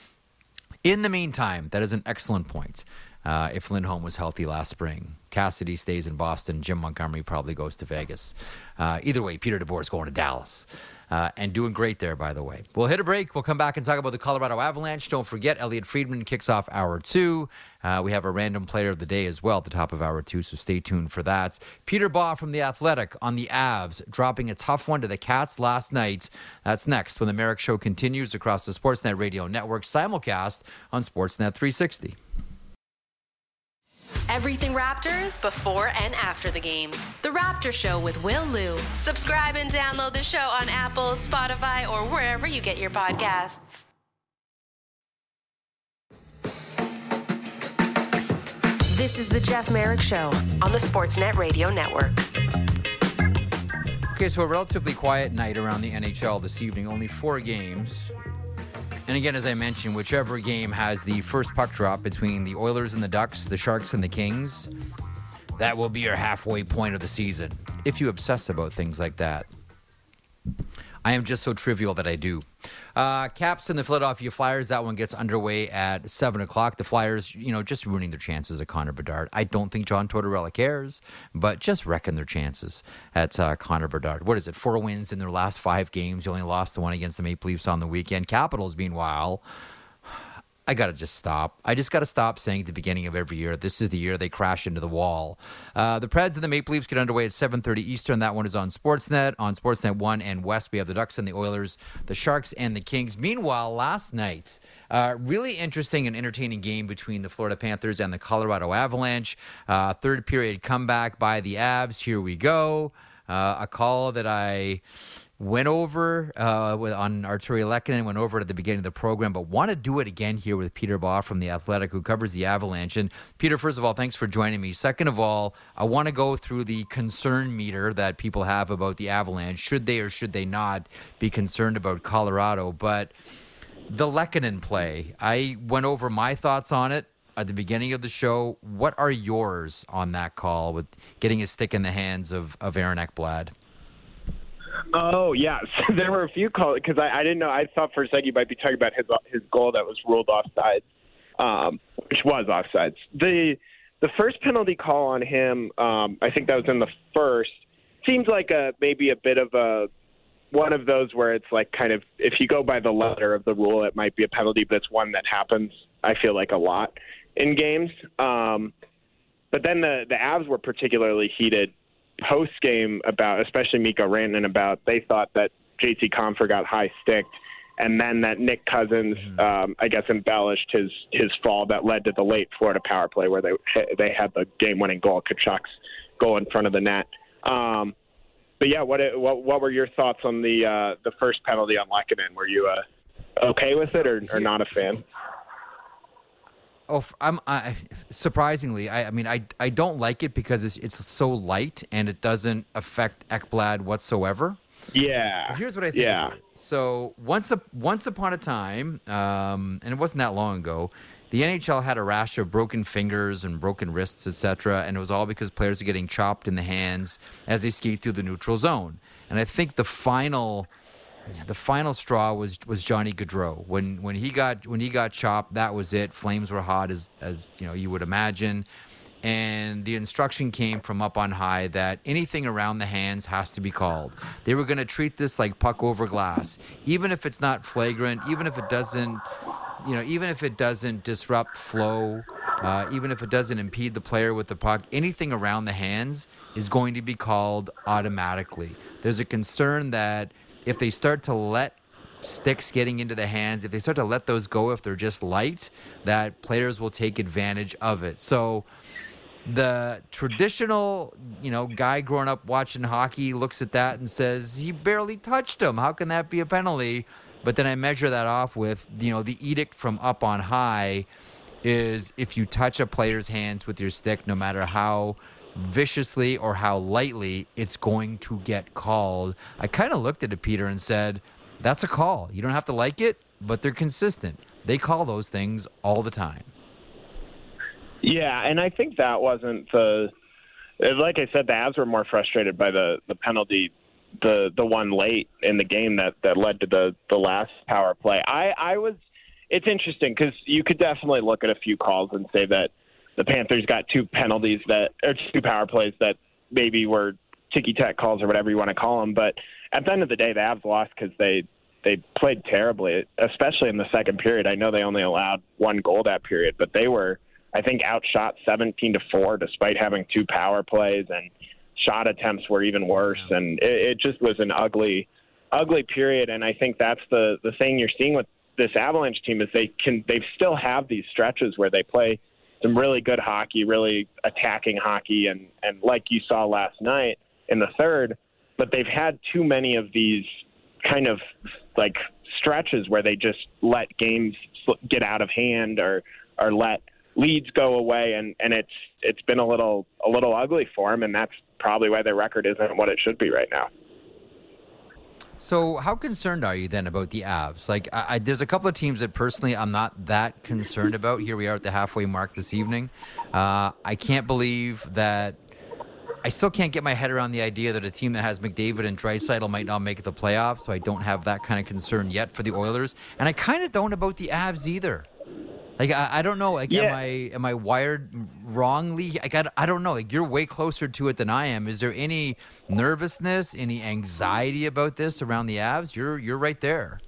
In the meantime, that is an excellent point. If Lindholm was healthy last spring, Cassidy stays in Boston, Jim Montgomery probably goes to Vegas. Either way, Peter DeBoer is going to Dallas. And doing great there, by the way. We'll hit a break. We'll come back and talk about the Colorado Avalanche. Don't forget, Elliot Friedman kicks off Hour 2. We have a random player of the day as well at the top of Hour 2, so stay tuned for that. Peter Baugh from The Athletic on the Avs, dropping a tough one to the Cats last night. That's next when the Merrick Show continues across the Sportsnet Radio Network, simulcast on Sportsnet 360. Everything Raptors, before and after the games. The Raptor Show with Will Liu. Subscribe and download the show on Apple, Spotify, or wherever you get your podcasts. This is the Jeff Merrick Show on the Sportsnet Radio Network. Okay, so a relatively quiet night around the NHL this evening. Only 4 games. And again, as I mentioned, whichever game has the first puck drop between the Oilers and the Ducks, the Sharks and the Kings, that will be your halfway point of the season, if you obsess about things like that. I am just so trivial that I do. Caps and the Philadelphia Flyers, that one gets underway at 7 o'clock. The Flyers, just ruining their chances at Connor Bedard. I don't think John Tortorella cares, but just wrecking their chances at Connor Bedard. What is it, 4 wins in their last 5 games? You only lost the one against the Maple Leafs on the weekend. Capitals, meanwhile, I got to just stop. I just got to stop saying at the beginning of every year, this is the year they crash into the wall. The Preds and the Maple Leafs get underway at 7:30 Eastern. That one is on Sportsnet. On Sportsnet 1 and West, we have the Ducks and the Oilers, the Sharks and the Kings. Meanwhile, last night, really interesting and entertaining game between the Florida Panthers and the Colorado Avalanche. Third period comeback by the Avs. Here we go. A call that I went over on Artturi Lehkonen, went over it at the beginning of the program, but want to do it again here with Peter Baugh from The Athletic, who covers the Avalanche. And Peter, first of all, thanks for joining me. Second of all, I want to go through the concern meter that people have about the Avalanche. Should they or should they not be concerned about Colorado? But the Lehkonen play, I went over my thoughts on it at the beginning of the show. What are yours on that call with getting his stick in the hands of Aaron Ekblad? Oh, yeah. So there were a few calls because I didn't know. I thought for a second you might be talking about his goal that was ruled offsides, which was offsides. The first penalty call on him, I think that was in the first, seems like maybe a bit of a one of those where it's like kind of if you go by the letter of the rule, it might be a penalty, but it's one that happens, I feel like, a lot in games. But then the Avs were particularly heated post game about, especially Mikko Rantanen, about they thought that JT Compher got high sticked, and then that Nick Cousins, I guess, embellished his fall that led to the late Florida power play where they had the game winning goal, Kachuk's goal in front of the net. But yeah, what were your thoughts on the first penalty on Lehkonen? Were you okay with it or not a fan? Oh, surprisingly, I don't like it because it's so light and it doesn't affect Ekblad whatsoever. Yeah. But here's what I think. Yeah. So once upon a time, and it wasn't that long ago, the NHL had a rash of broken fingers and broken wrists, etc., and it was all because players are getting chopped in the hands as they skate through the neutral zone. And I think the final straw was Johnny Gaudreau. When he got chopped, that was it. Flames were hot as you would imagine, and the instruction came from up on high that anything around the hands has to be called. They were going to treat this like puck over glass, even if it's not flagrant, even if it doesn't, even if it doesn't disrupt flow, even if it doesn't impede the player with the puck. Anything around the hands is going to be called automatically. There's a concern that if they start to let sticks getting into the hands, if they start to let those go, if they're just light, that players will take advantage of it. So the traditional, guy growing up watching hockey looks at that and says, he barely touched him. How can that be a penalty? But then I measure that off with, the edict from up on high is if you touch a player's hands with your stick, no matter how viciously or how lightly, it's going to get called. I kind of looked at it, Peter, and said, that's a call. You don't have to like it, but they're consistent. They call those things all the time. Yeah, and I think that wasn't the – like I said, the Avs were more frustrated by the penalty, the one late in the game that led to the last power play. I was – it's interesting because you could definitely look at a few calls and say that the Panthers got two penalties that – or two power plays that maybe were ticky-tack calls or whatever you want to call them. But at the end of the day, the Avs lost because they played terribly, especially in the second period. I know they only allowed one goal that period, but they were – I think outshot 17-4, despite having two power plays, and shot attempts were even worse. And it just was an ugly period. And I think that's the thing you're seeing with this Avalanche team is they still have these stretches where they play some really good hockey, really attacking hockey, and like you saw last night in the third. But they've had too many of these kind of like stretches where they just let games get out of hand or let leads go away, and it's been a little ugly for them, and that's probably why their record isn't what it should be right now. So how concerned are you then about the Avs? Like, there's a couple of teams that personally I'm not that concerned about. Here we are at the halfway mark this evening. I can't believe that I still can't get my head around the idea that a team that has McDavid and Draisaitl might not make the playoffs, so I don't have that kind of concern yet for the Oilers. And I kind of don't about the Avs either. Like, I don't know. Like, yeah. Am I wired wrongly? Like, I don't know. Like, you're way closer to it than I am. Is there any nervousness, any anxiety about this around the Avs? You're right there.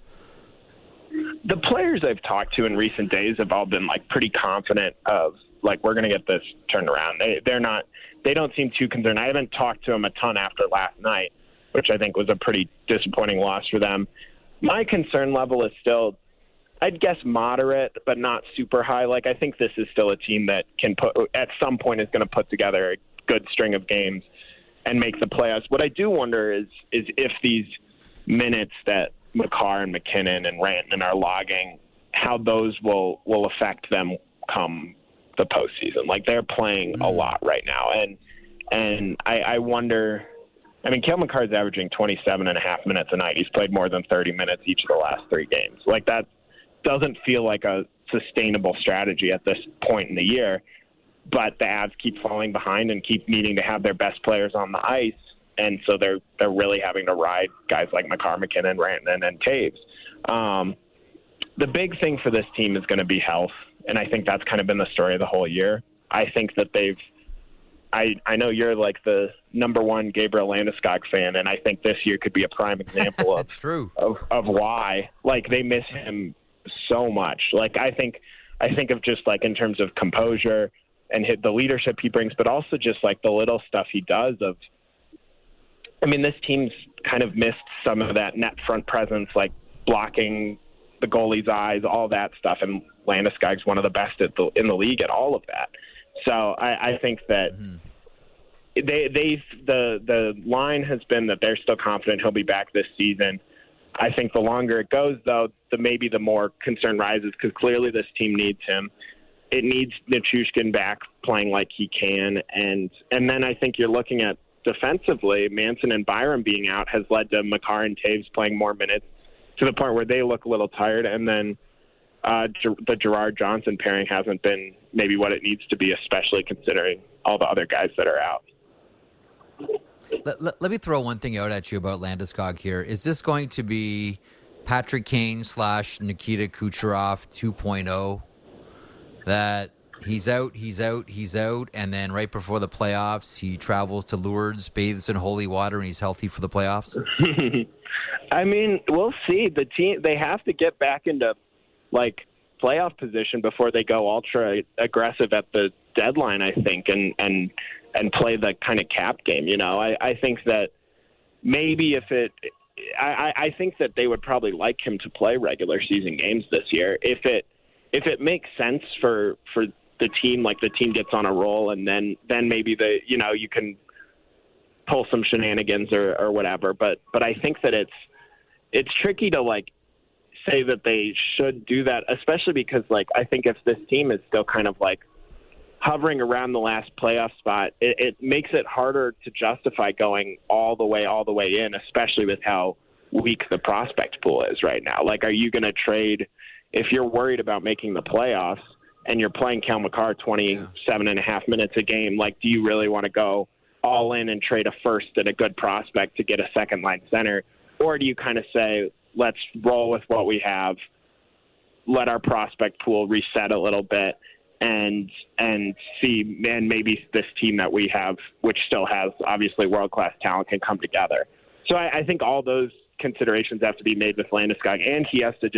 The players I've talked to in recent days have all been like pretty confident of like we're going to get this turned around. They don't seem too concerned. I haven't talked to them a ton after last night, which I think was a pretty disappointing loss for them. My concern level is still, I'd guess, moderate, but not super high. Like, I think this is still a team that can put, at some point is going to put together a good string of games and make the playoffs. What I do wonder is if these minutes that Makar and McKinnon and Rantanen are logging, how those will affect them come the postseason. Like, they're playing a lot right now. And I wonder, I mean, Cale Makar's averaging 27.5 minutes a night. He's played more than 30 minutes each of the last three games. Like, that's, doesn't feel like a sustainable strategy at this point in the year, but the Avs keep falling behind and keep needing to have their best players on the ice, and so they're really having to ride guys like Makar, McKinnon, Rantanen, and Taves. The big thing for this team is going to be health, and I think that's kind of been the story of the whole year. I think that they've I know you're like the number one Gabriel Landeskog fan, and I think this year could be a prime example of, true. Of why. Like, they miss him so much. Like, I think of just like in terms of composure and the leadership he brings, but also just like the little stuff he does of, I mean, this team's kind of missed some of that net front presence, like blocking the goalie's eyes, all that stuff. And Landeskog's one of the best in the league at all of that. So I think that the line has been that they're still confident he'll be back this season. I think the longer it goes, though, maybe the more concern rises because clearly this team needs him. It needs Nichushkin back playing like he can. And then I think you're looking at defensively, Manson and Byram being out has led to Makar and Taves playing more minutes to the point where they look a little tired. And then the Gerard Johnson pairing hasn't been maybe what it needs to be, especially considering all the other guys that are out. Let me throw one thing out at you about Landeskog here. Is this going to be Patrick Kane / Nikita Kucherov 2.0? That he's out, and then right before the playoffs, he travels to Lourdes, bathes in holy water, and he's healthy for the playoffs? I mean, we'll see. The team, they have to get back into, like, playoff position before they go ultra aggressive at the deadline, I think, and play the kind of cap game, you know. I think that maybe if it – I think that they would probably like him to play regular season games this year. If it makes sense for the team, like the team gets on a roll and then maybe the, you know, you can pull some shenanigans or whatever. But I think that it's tricky to, like, say that they should do that, especially because, like, I think if this team is still kind of, like, hovering around the last playoff spot, it makes it harder to justify going all the way in, especially with how weak the prospect pool is right now. Like, are you going to trade, if you're worried about making the playoffs, and you're playing Cale Makar 27 and a half minutes a game, like, do you really want to go all in and trade a first and a good prospect to get a second-line center? Or do you kind of say, let's roll with what we have, let our prospect pool reset a little bit, and see, man, maybe this team that we have, which still has obviously world-class talent, can come together. So I think all those considerations have to be made with Landeskog, and he has to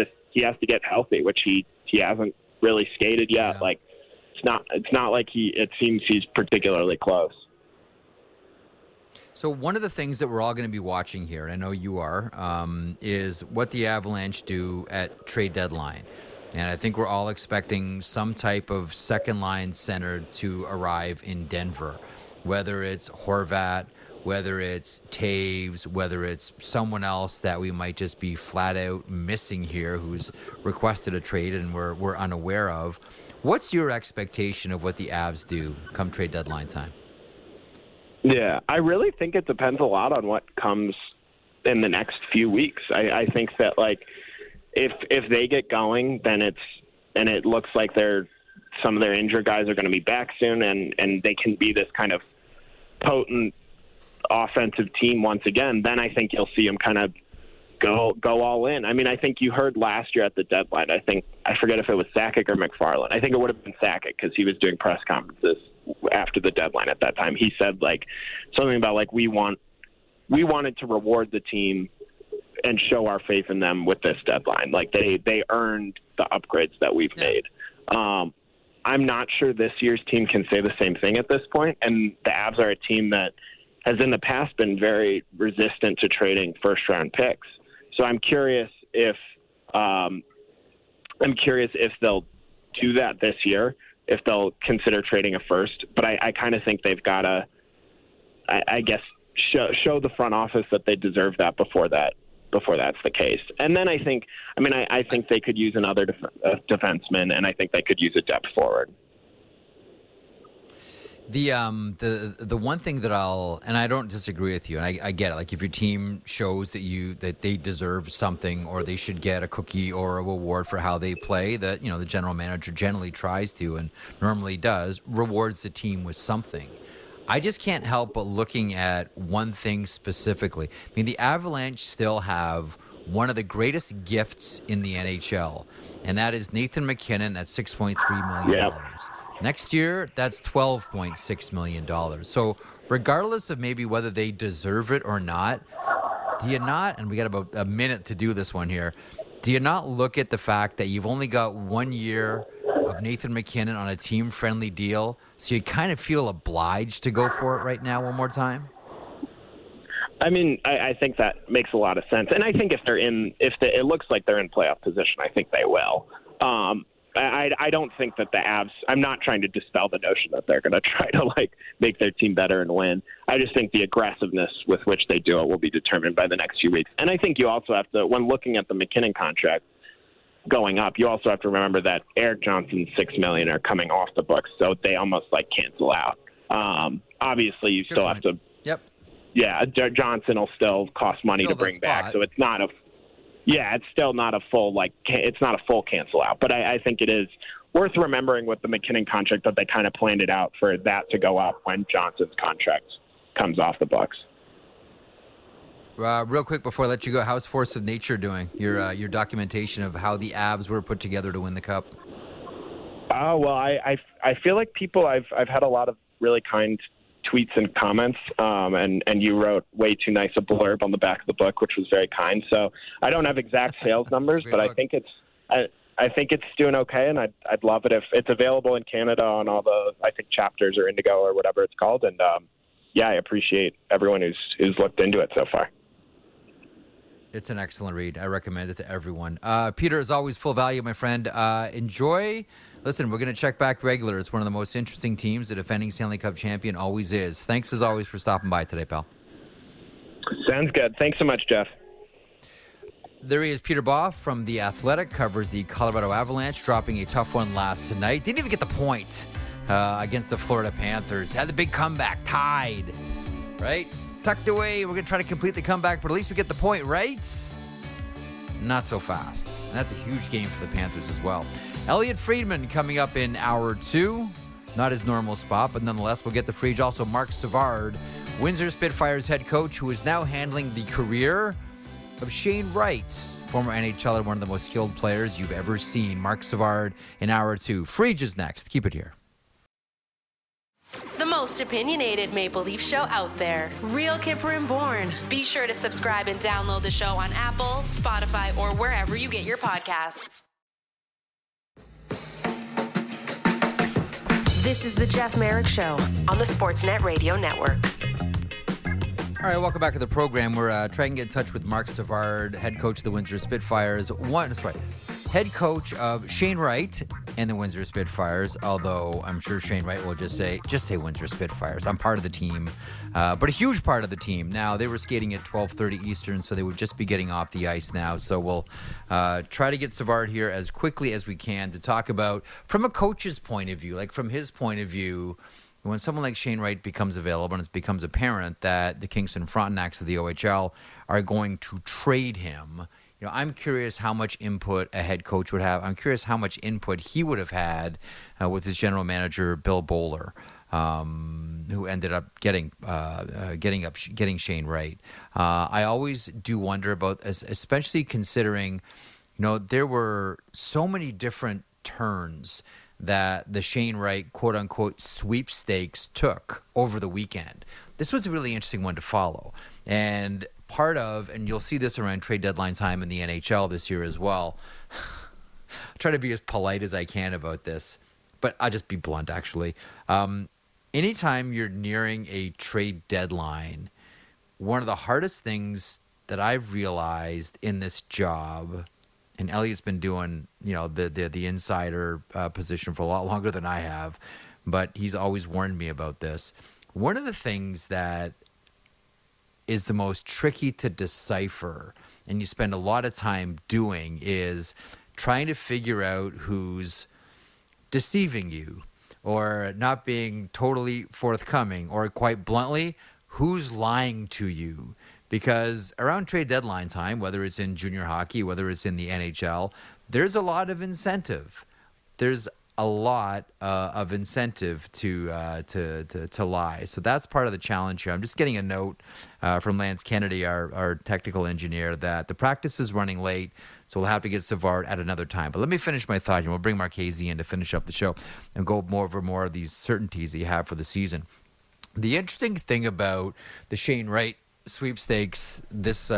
get healthy, which he hasn't really skated yet. Yeah. Like, it's not like it seems he's particularly close. So one of the things that we're all going to be watching here, and I know you are, is what the Avalanche do at trade deadline. And I think we're all expecting some type of second-line center to arrive in Denver, whether it's Horvat, whether it's Taves, whether it's someone else that we might just be flat-out missing here who's requested a trade and we're unaware of. What's your expectation of what the Avs do come trade deadline time? Yeah, I really think it depends a lot on what comes in the next few weeks. I think that, like, if they get going, then it looks like some of their injured guys are going to be back soon, and they can be this kind of potent offensive team once again. Then I think you'll see them kind of go all in. I mean, I think you heard last year at the deadline. I forget if it was Sakic or McFarland. I think it would have been Sakic because he was doing press conferences after the deadline at that time. He said something about we wanted to reward the team and show our faith in them with this deadline. Like, they earned the upgrades that we've made. I'm not sure this year's team can say the same thing at this point. And the Avs are a team that has in the past been very resistant to trading first round picks. So I'm curious if they'll do that this year, if they'll consider trading a first. But I kind of think they've got to, I guess, show the front office that they deserve that before that's the case. And then I think they could use another defenseman, and I think they could use a depth forward. The one thing that I don't disagree with you, and I get it. Like, if your team shows that they deserve something, or they should get a cookie or a reward for how they play, that, you know, the general manager generally tries to, and normally does, rewards the team with something. I just can't help but looking at one thing specifically. I mean, the Avalanche still have one of the greatest gifts in the NHL, and that is Nathan MacKinnon at $6.3 million. Yep. Next year, that's $12.6 million. So regardless of maybe whether they deserve it or not, do you not, and we got about a minute to do this one here, do you not look at the fact that you've only got 1 year of Nathan MacKinnon on a team-friendly deal, so you kind of feel obliged to go for it right now one more time? I mean, I think that makes a lot of sense. And I think if they're in, it looks like they're in playoff position, I think they will. I don't think that the Avs, I'm not trying to dispel the notion that they're going to try to, like, make their team better and win. I just think the aggressiveness with which they do it will be determined by the next few weeks. And I think you also have to, when looking at the MacKinnon contract going up, you also have to remember that Eric Johnson's $6 million are coming off the books, so they almost, like, cancel out. Obviously, you still have to. Yep. Yeah, Johnson will still cost money to bring back, so it's not a. Yeah, it's still not a full, like, it's not a full cancel out, but I think it is worth remembering with the MacKinnon contract that they kind of planned it out for that to go up when Johnson's contract comes off the books. Real quick before I let you go, how's Force of Nature doing? Your documentation of how the Avs were put together to win the Cup. Oh, well, I feel like people, I've had a lot of really kind tweets and comments, and you wrote way too nice a blurb on the back of the book, which was very kind. So I don't have exact sales numbers, but I think it's doing okay, and I'd love it if it's available in Canada on all the, I think, Chapters or Indigo or whatever it's called. And I appreciate everyone who's looked into it so far. It's an excellent read. I recommend it to everyone. Peter, as always, full value, my friend. Enjoy. Listen, we're going to check back regular. It's one of the most interesting teams. The defending Stanley Cup champion always is. Thanks, as always, for stopping by today, pal. Sounds good. Thanks so much, Jeff. There he is, Peter Baugh from The Athletic, covers the Colorado Avalanche, dropping a tough one last night. Didn't even get the point against the Florida Panthers. Had the big comeback, tied, right? Tucked away. We're going to try to complete the comeback, but at least we get the point, right? Not so fast. That's a huge game for the Panthers as well. Elliot Friedman coming up in hour two. Not his normal spot, but nonetheless, we'll get the fridge. Also, Mark Savard, Windsor Spitfires head coach, who is now handling the career of Shane Wright, former NHLer, one of the most skilled players you've ever seen. Mark Savard in hour two. Fridge is next. Keep it here. The most opinionated Maple Leaf show out there. Real Kipper and Born. Be sure to subscribe and download the show on Apple, Spotify, or wherever you get your podcasts. This is the Jeff Merrick Show on the SportsNet Radio Network. All right, welcome back to the program. We're trying to get in touch with Mark Savard, head coach of the Windsor Spitfires. Head coach of Shane Wright and the Windsor Spitfires, although I'm sure Shane Wright will just say Windsor Spitfires. I'm part of the team, but a huge part of the team. Now, they were skating at 12:30 Eastern, so they would just be getting off the ice now. So we'll try to get Savard here as quickly as we can to talk about, from a coach's point of view, like from his point of view, when someone like Shane Wright becomes available and it becomes apparent that the Kingston Frontenacs of the OHL are going to trade him, you know, I'm curious how much input a head coach would have. I'm curious how much input he would have had with his general manager, Bill Boehler, who ended up getting Shane Wright. I always do wonder about, especially considering, you know, there were so many different turns that the Shane Wright quote-unquote sweepstakes took over the weekend. This was a really interesting one to follow. And part of, and you'll see this around trade deadline time in the NHL this year as well, I'll try to be as polite as I can about this, but I'll just be blunt, actually. Anytime you're nearing a trade deadline, one of the hardest things that I've realized in this job, and Elliot's been doing, you know, the insider position for a lot longer than I have, but he's always warned me about this. One of the things that is the most tricky to decipher, and you spend a lot of time doing, is trying to figure out who's deceiving you or not being totally forthcoming, or quite bluntly, who's lying to you. Because around trade deadline time, whether it's in junior hockey, whether it's in the NHL, there's a lot of incentive. There's a lot of incentive to lie. So that's part of the challenge here. I'm just getting a note from Lance Kennedy, our technical engineer, that the practice is running late, so we'll have to get Savard at another time. But let me finish my thought here. We'll bring Marchese in to finish up the show and go over more of these certainties that you have for the season. The interesting thing about the Shane Wright sweepstakes this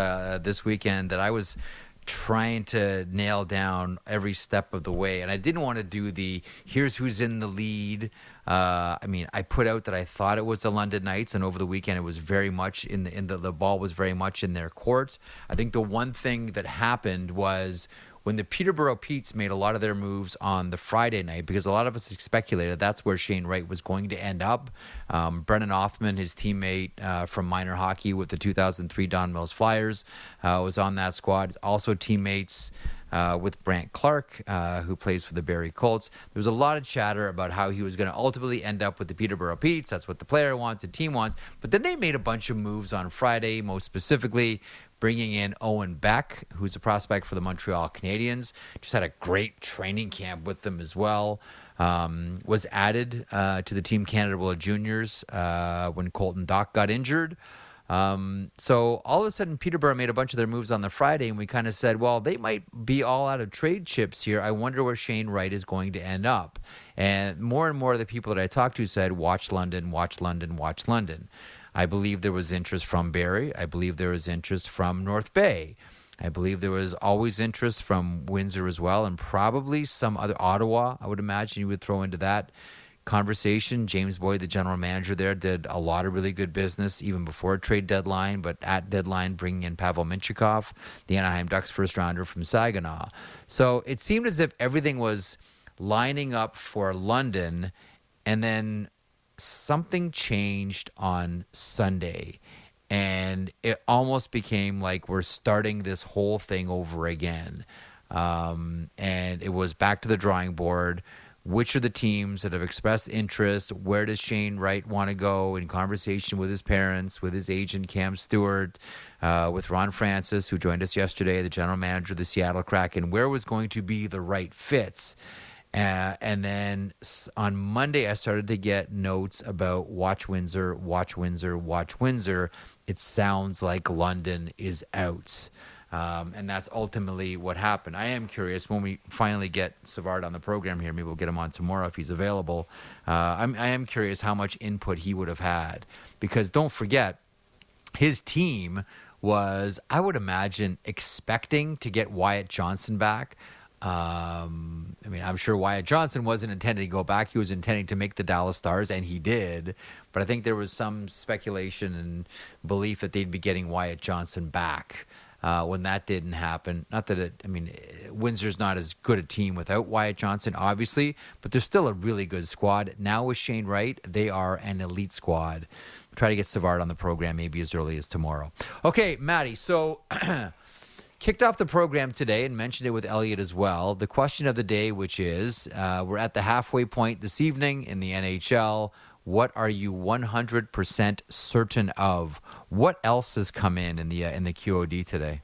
weekend that I was trying to nail down every step of the way, and I didn't want to do the here's who's in the lead. I mean, I put out that I thought it was the London Knights, and over the weekend it was very much the ball was very much in their court. I think the one thing that happened was when the Peterborough Petes made a lot of their moves on the Friday night, because a lot of us speculated that's where Shane Wright was going to end up. Brennan Othman, his teammate from minor hockey with the 2003 Don Mills Flyers, was on that squad. Also teammates with Brant Clark, who plays for the Barrie Colts. There was a lot of chatter about how he was going to ultimately end up with the Peterborough Petes. That's what the player wants, the team wants. But then they made a bunch of moves on Friday, most specifically bringing in Owen Beck, who's a prospect for the Montreal Canadiens. Just had a great training camp with them as well. Was added to the Team Canada World Juniors when Colton Dock got injured. So all of a sudden, Peterborough made a bunch of their moves on the Friday, and we kind of said, well, they might be all out of trade chips here. I wonder where Shane Wright is going to end up. And more of the people that I talked to said, watch London, watch London, watch London. I believe there was interest from Barrie. I believe there was interest from North Bay. I believe there was always interest from Windsor as well, and probably some other Ottawa, I would imagine you would throw into that conversation. James Boyd, the general manager there, did a lot of really good business even before trade deadline, but at deadline bringing in Pavel Minchikov, the Anaheim Ducks first rounder from Saginaw. So it seemed as if everything was lining up for London, and then something changed on Sunday, and it almost became like we're starting this whole thing over again. And it was back to the drawing board which are the teams that have expressed interest? Where does Shane Wright want to go in conversation with his parents, with his agent, Cam Stewart, with Ron Francis, who joined us yesterday, the general manager of the Seattle Kraken, where was going to be the right fits? And then on Monday, I started to get notes about watch Windsor. It sounds like London is out. And that's ultimately what happened. I am curious when we finally get Savard on the program here. Maybe we'll get him on tomorrow if he's available. I am curious how much input he would have had, because don't forget, his team was, I would imagine, expecting to get Wyatt Johnson back. I mean, I'm sure Wyatt Johnson wasn't intending to go back. He was intending to make the Dallas Stars, and he did. But I think there was some speculation and belief that they'd be getting Wyatt Johnson back. When that didn't happen, not that it, I mean, Windsor's not as good a team without Wyatt Johnson, obviously, but they're still a really good squad. Now with Shane Wright, they are an elite squad. We'll try to get Savard on the program maybe as early as tomorrow. Okay, Maddie, so kicked off the program today and mentioned it with Elliot as well. The question of the day, which is, we're at the halfway point this evening in the NHL. What are you 100% certain of? What else has come in the QOD today?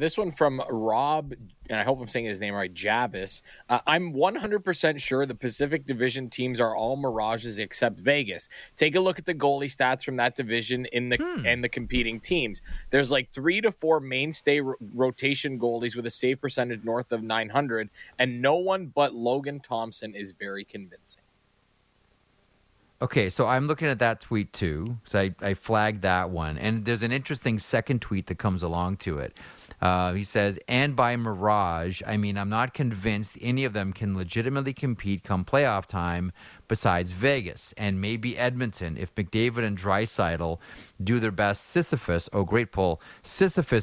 This one from Rob, and I hope I'm saying his name right, Jabis. I'm 100% sure the Pacific Division teams are all mirages except Vegas. Take a look at the goalie stats from that division in the and the competing teams. There's like 3 to 4 mainstay rotation goalies with a save percentage north of 900, and no one but Logan Thompson is very convincing. Okay, so I'm looking at that tweet too. So I flagged that one. And there's an interesting second tweet that comes along to it. He says, and by mirage, I mean, I'm not convinced any of them can legitimately compete come playoff time besides Vegas and maybe Edmonton. If McDavid and Dreisaitl do their best Sisyphus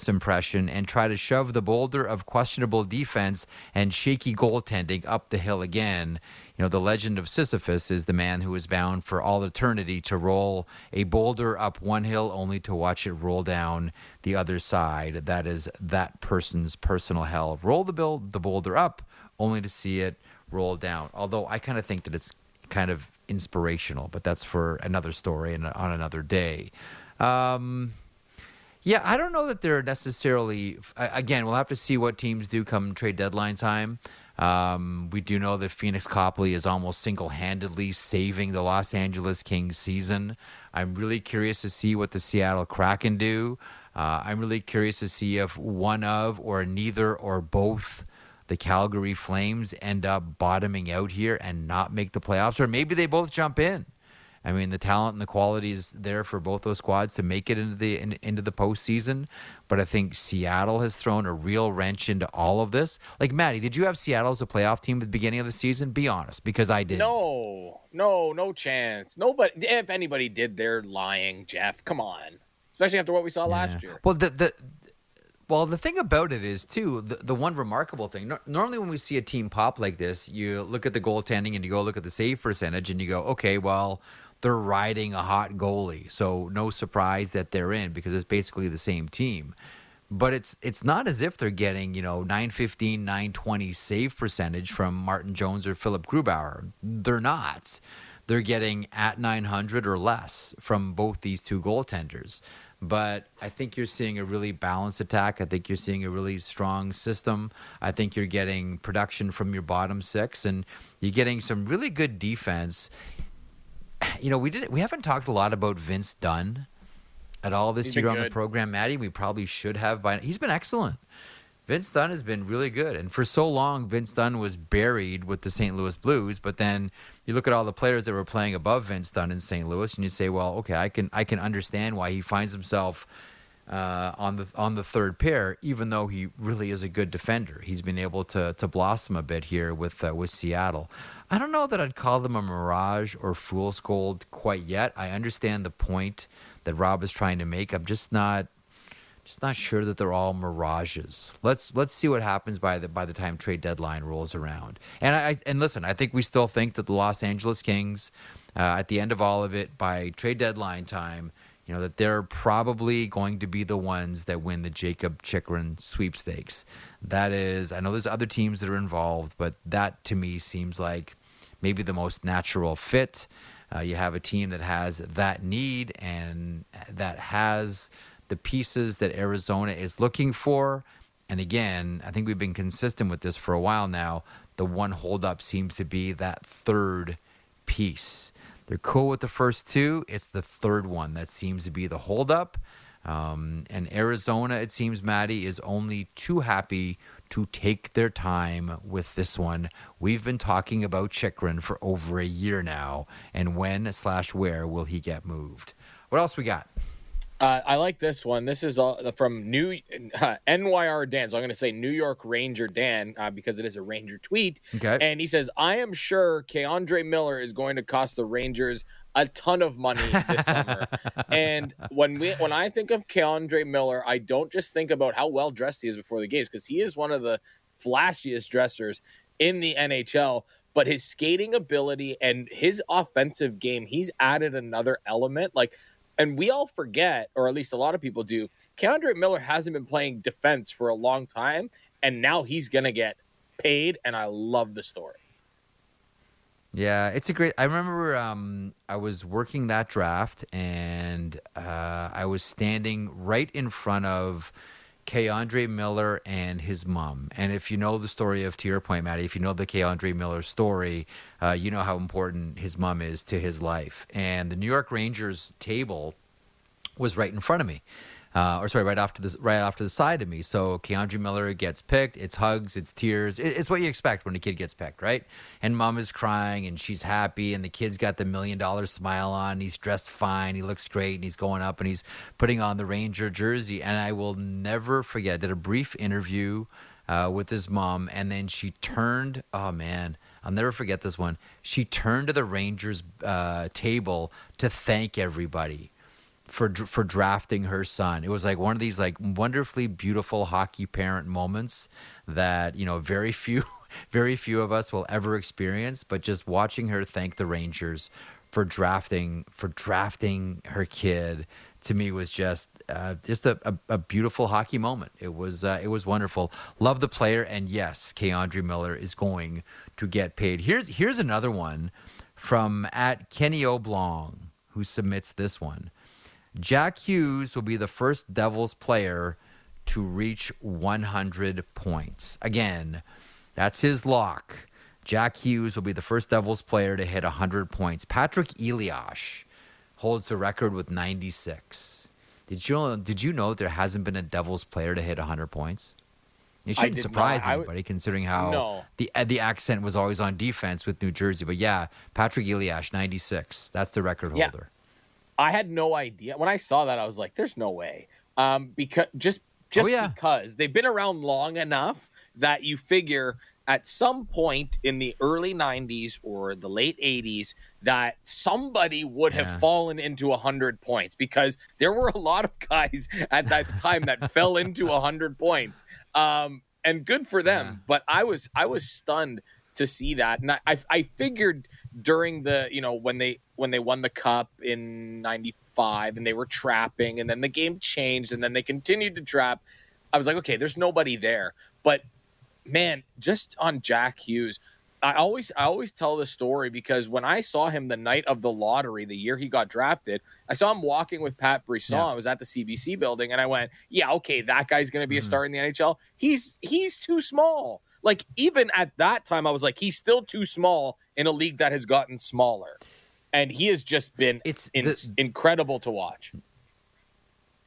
impression and try to shove the boulder of questionable defense and shaky goaltending up the hill again. You know, the legend of Sisyphus is the man who is bound for all eternity to roll a boulder up one hill only to watch it roll down the other side. That is that person's personal hell. Roll the boulder up only to see it roll down. Although I kind of think that it's kind of inspirational, but that's for another story and on another day. Yeah, I don't know that they're necessarily... Again, we'll have to see what teams do come trade deadline time. We do know that Phoenix Copley is almost single-handedly saving the Los Angeles Kings season. I'm really curious to see what the Seattle Kraken do. I'm really curious to see if one of or neither or both the Calgary Flames end up bottoming out here and not make the playoffs, or maybe they both jump in. I mean, the talent and the quality is there for both those squads to make it into the postseason. But I think Seattle has thrown a real wrench into all of this. Like, Maddie, did you have Seattle as a playoff team at the beginning of the season? Be honest, because I didn't. No chance. Nobody. If anybody did, they're lying, Jeff. Come on. Especially after what we saw last year. Well, the thing about it is, too, the one remarkable thing, normally when we see a team pop like this, you look at the goaltending and you go look at the save percentage and you go, okay, well, they're riding a hot goalie. So no surprise that they're in because it's basically the same team. But it's not as if they're getting, you know, 915, 920 save percentage from Martin Jones or Philip Grubauer. They're not. They're getting at 900 or less from both these two goaltenders. But I think you're seeing a really balanced attack. I think you're seeing a really strong system. I think you're getting production from your bottom six, and you're getting some really good defense. You know, we haven't talked a lot about Vince Dunn at all this year on the program, Maddie. We probably should have by now. He's been excellent. Vince Dunn has been really good. And for so long, Vince Dunn was buried with the St. Louis Blues. But then you look at all the players that were playing above Vince Dunn in St. Louis, and you say, well, okay, I can understand why he finds himself on the third pair, even though he really is a good defender. He's been able to blossom a bit here with Seattle. I don't know that I'd call them a mirage or fool's gold quite yet. I understand the point that Rob is trying to make. I'm just not sure that they're all mirages. Let's see what happens by the time trade deadline rolls around. And listen, I think we still think that the Los Angeles Kings, at the end of all of it, by trade deadline time, you know, that they're probably going to be the ones that win the Jacob Chikrin sweepstakes. That is, I know there's other teams that are involved, but that to me seems like maybe the most natural fit. You have a team that has that need and that has the pieces that Arizona is looking for. And again, I think we've been consistent with this for a while now. The one holdup seems to be that third piece. They're cool with the first two. It's the third one that seems to be the holdup. And Arizona, it seems, Maddie, is only too happy to take their time with this one. We've been talking about Chychrun for over a year now. And when/where will he get moved? What else we got? I like this one. This is from NYR Dan. So I'm going to say New York Ranger Dan because it is a Ranger tweet. Okay. And he says, I am sure Keandre Miller is going to cost the Rangers a ton of money this summer. And when I think of Keandre Miller, I don't just think about how well-dressed he is before the games, because he is one of the flashiest dressers in the NHL. But his skating ability and his offensive game, he's added another element. And we all forget, or at least a lot of people do, Keandre Miller hasn't been playing defense for a long time, and now he's going to get paid, and I love the story. Yeah, it's a great... I remember I was working that draft, and I was standing right in front of Keandre Miller and his mom. And if you know the story of, to your point, Maddie, if you know the Keandre Miller story, you know how important his mom is to his life. And the New York Rangers table was right in front of me. Right off to the side of me. So Keandre Miller gets picked. It's hugs, it's tears. It's what you expect when a kid gets picked, right? And mom is crying and she's happy and the kid's got the $1 million smile on. And he's dressed fine. He looks great and he's going up and he's putting on the Ranger jersey. And I will never forget, I did a brief interview with his mom, and then she turned, oh man, I'll never forget this one. She turned to the Rangers table to thank everybody for drafting her son. It was like one of these wonderfully beautiful hockey parent moments that, you know, very few of us will ever experience, but just watching her thank the Rangers for drafting her kid, to me, was just a beautiful hockey moment. It was wonderful. Love the player, and yes, Keandre Miller is going to get paid. Here's another one from @ Kenny Oblong, who submits this one. Jack Hughes will be the first Devils player to reach 100 points. Again, that's his lock. Jack Hughes will be the first Devils player to hit 100 points. Patrick Elias holds the record with 96. Did you know there hasn't been a Devils player to hit 100 points? It shouldn't surprise anybody, considering how the accent was always on defense with New Jersey. But yeah, Patrick Elias, 96. That's the record holder. I had no idea. When I saw that, I was like, "There's no way," because they've been around long enough that you figure at some point in the early '90s or the late '80s that somebody would have fallen into 100 points, because there were a lot of guys at that time that fell into 100 points, and good for them. Yeah. But I was stunned to see that, and I figured during the, you know, when they won the cup in 95 and they were trapping, and then the game changed and then they continued to trap, I was like, okay, there's nobody there. But man, just on Jack Hughes, I always tell the story, because when I saw him the night of the lottery, the year he got drafted, I saw him walking with Pat Brisson. Yeah. I was at the CBC building and I went, yeah, okay, that guy's going to be a star in the NHL. He's too small. Like, even at that time, I was like, he's still too small in a league that has gotten smaller. And he has just been incredible to watch.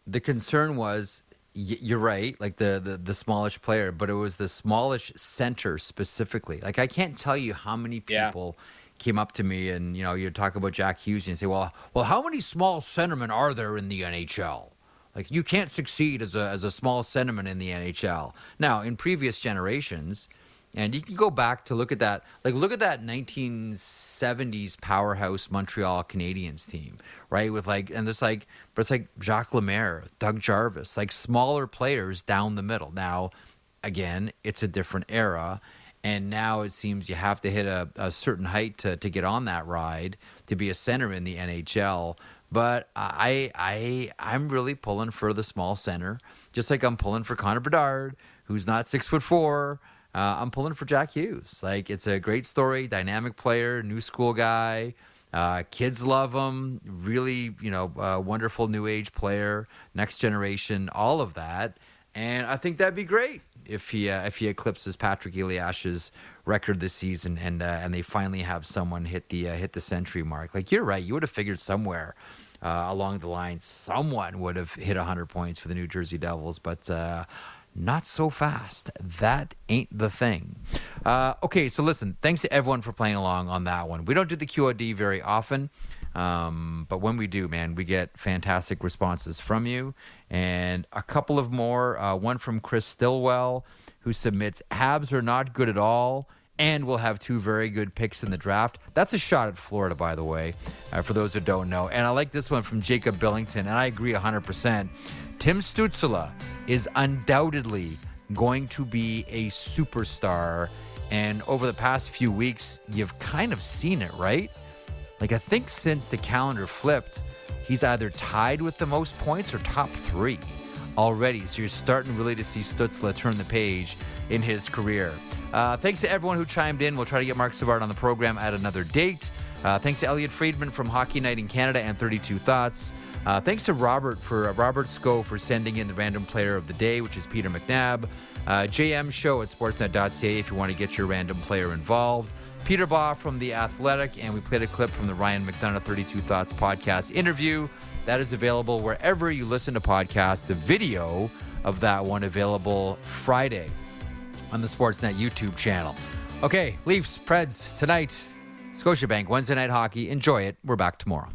The concern was, you're right, like the smallish player, but it was the smallish center specifically. Like, I can't tell you how many people came up to me and, you know, you talk about Jack Hughes and you say, well, how many small centermen are there in the NHL? Like, you can't succeed as a small centerman in the NHL. Now, in previous generations... And you can go back to look at that. Like, look at that 1970s powerhouse Montreal Canadiens team, right? With it's like Jacques Lemaire, Doug Jarvis, like smaller players down the middle. Now, again, it's a different era. And now it seems you have to hit a certain height to get on that ride, to be a center in the NHL. But I'm really pulling for the small center, just like I'm pulling for Connor Bedard, who's not 6'4". I'm pulling for Jack Hughes. Like, it's a great story, dynamic player, new school guy. Kids love him. Really, wonderful new age player, next generation, all of that. And I think that'd be great if he eclipses Patrick Elias's record this season and they finally have someone hit the century mark. Like, you're right. You would have figured somewhere along the line someone would have hit 100 points for the New Jersey Devils, but not so fast. That ain't the thing. Okay, so listen, thanks to everyone for playing along on that one. We don't do the QOD very often, but when we do, man, we get fantastic responses from you. And a couple of more, one from Chris Stillwell, who submits, Habs are not good at all, and we'll have two very good picks in the draft. That's a shot at Florida, by the way, for those who don't know. And I like this one from Jacob Billington, and I agree 100%. Tim Stützle is undoubtedly going to be a superstar, and over the past few weeks, you've kind of seen it, right? Like, I think since the calendar flipped, he's either tied with the most points or top three already. So you're starting really to see Stützle turn the page in his career. Thanks to everyone who chimed in. We'll try to get Mark Savard on the program at another date. Thanks to Elliot Friedman from Hockey Night in Canada and 32 Thoughts. Thanks to Robert Scoe for sending in the random player of the day, which is Peter McNabb. JM Show at sportsnet.ca if you want to get your random player involved. Peter Baugh from The Athletic, and we played a clip from the Ryan McDonagh 32 Thoughts podcast interview. That is available wherever you listen to podcasts. The video of that one available Friday on the Sportsnet YouTube channel. Okay, Leafs, Preds, tonight, Scotiabank, Wednesday night hockey. Enjoy it. We're back tomorrow.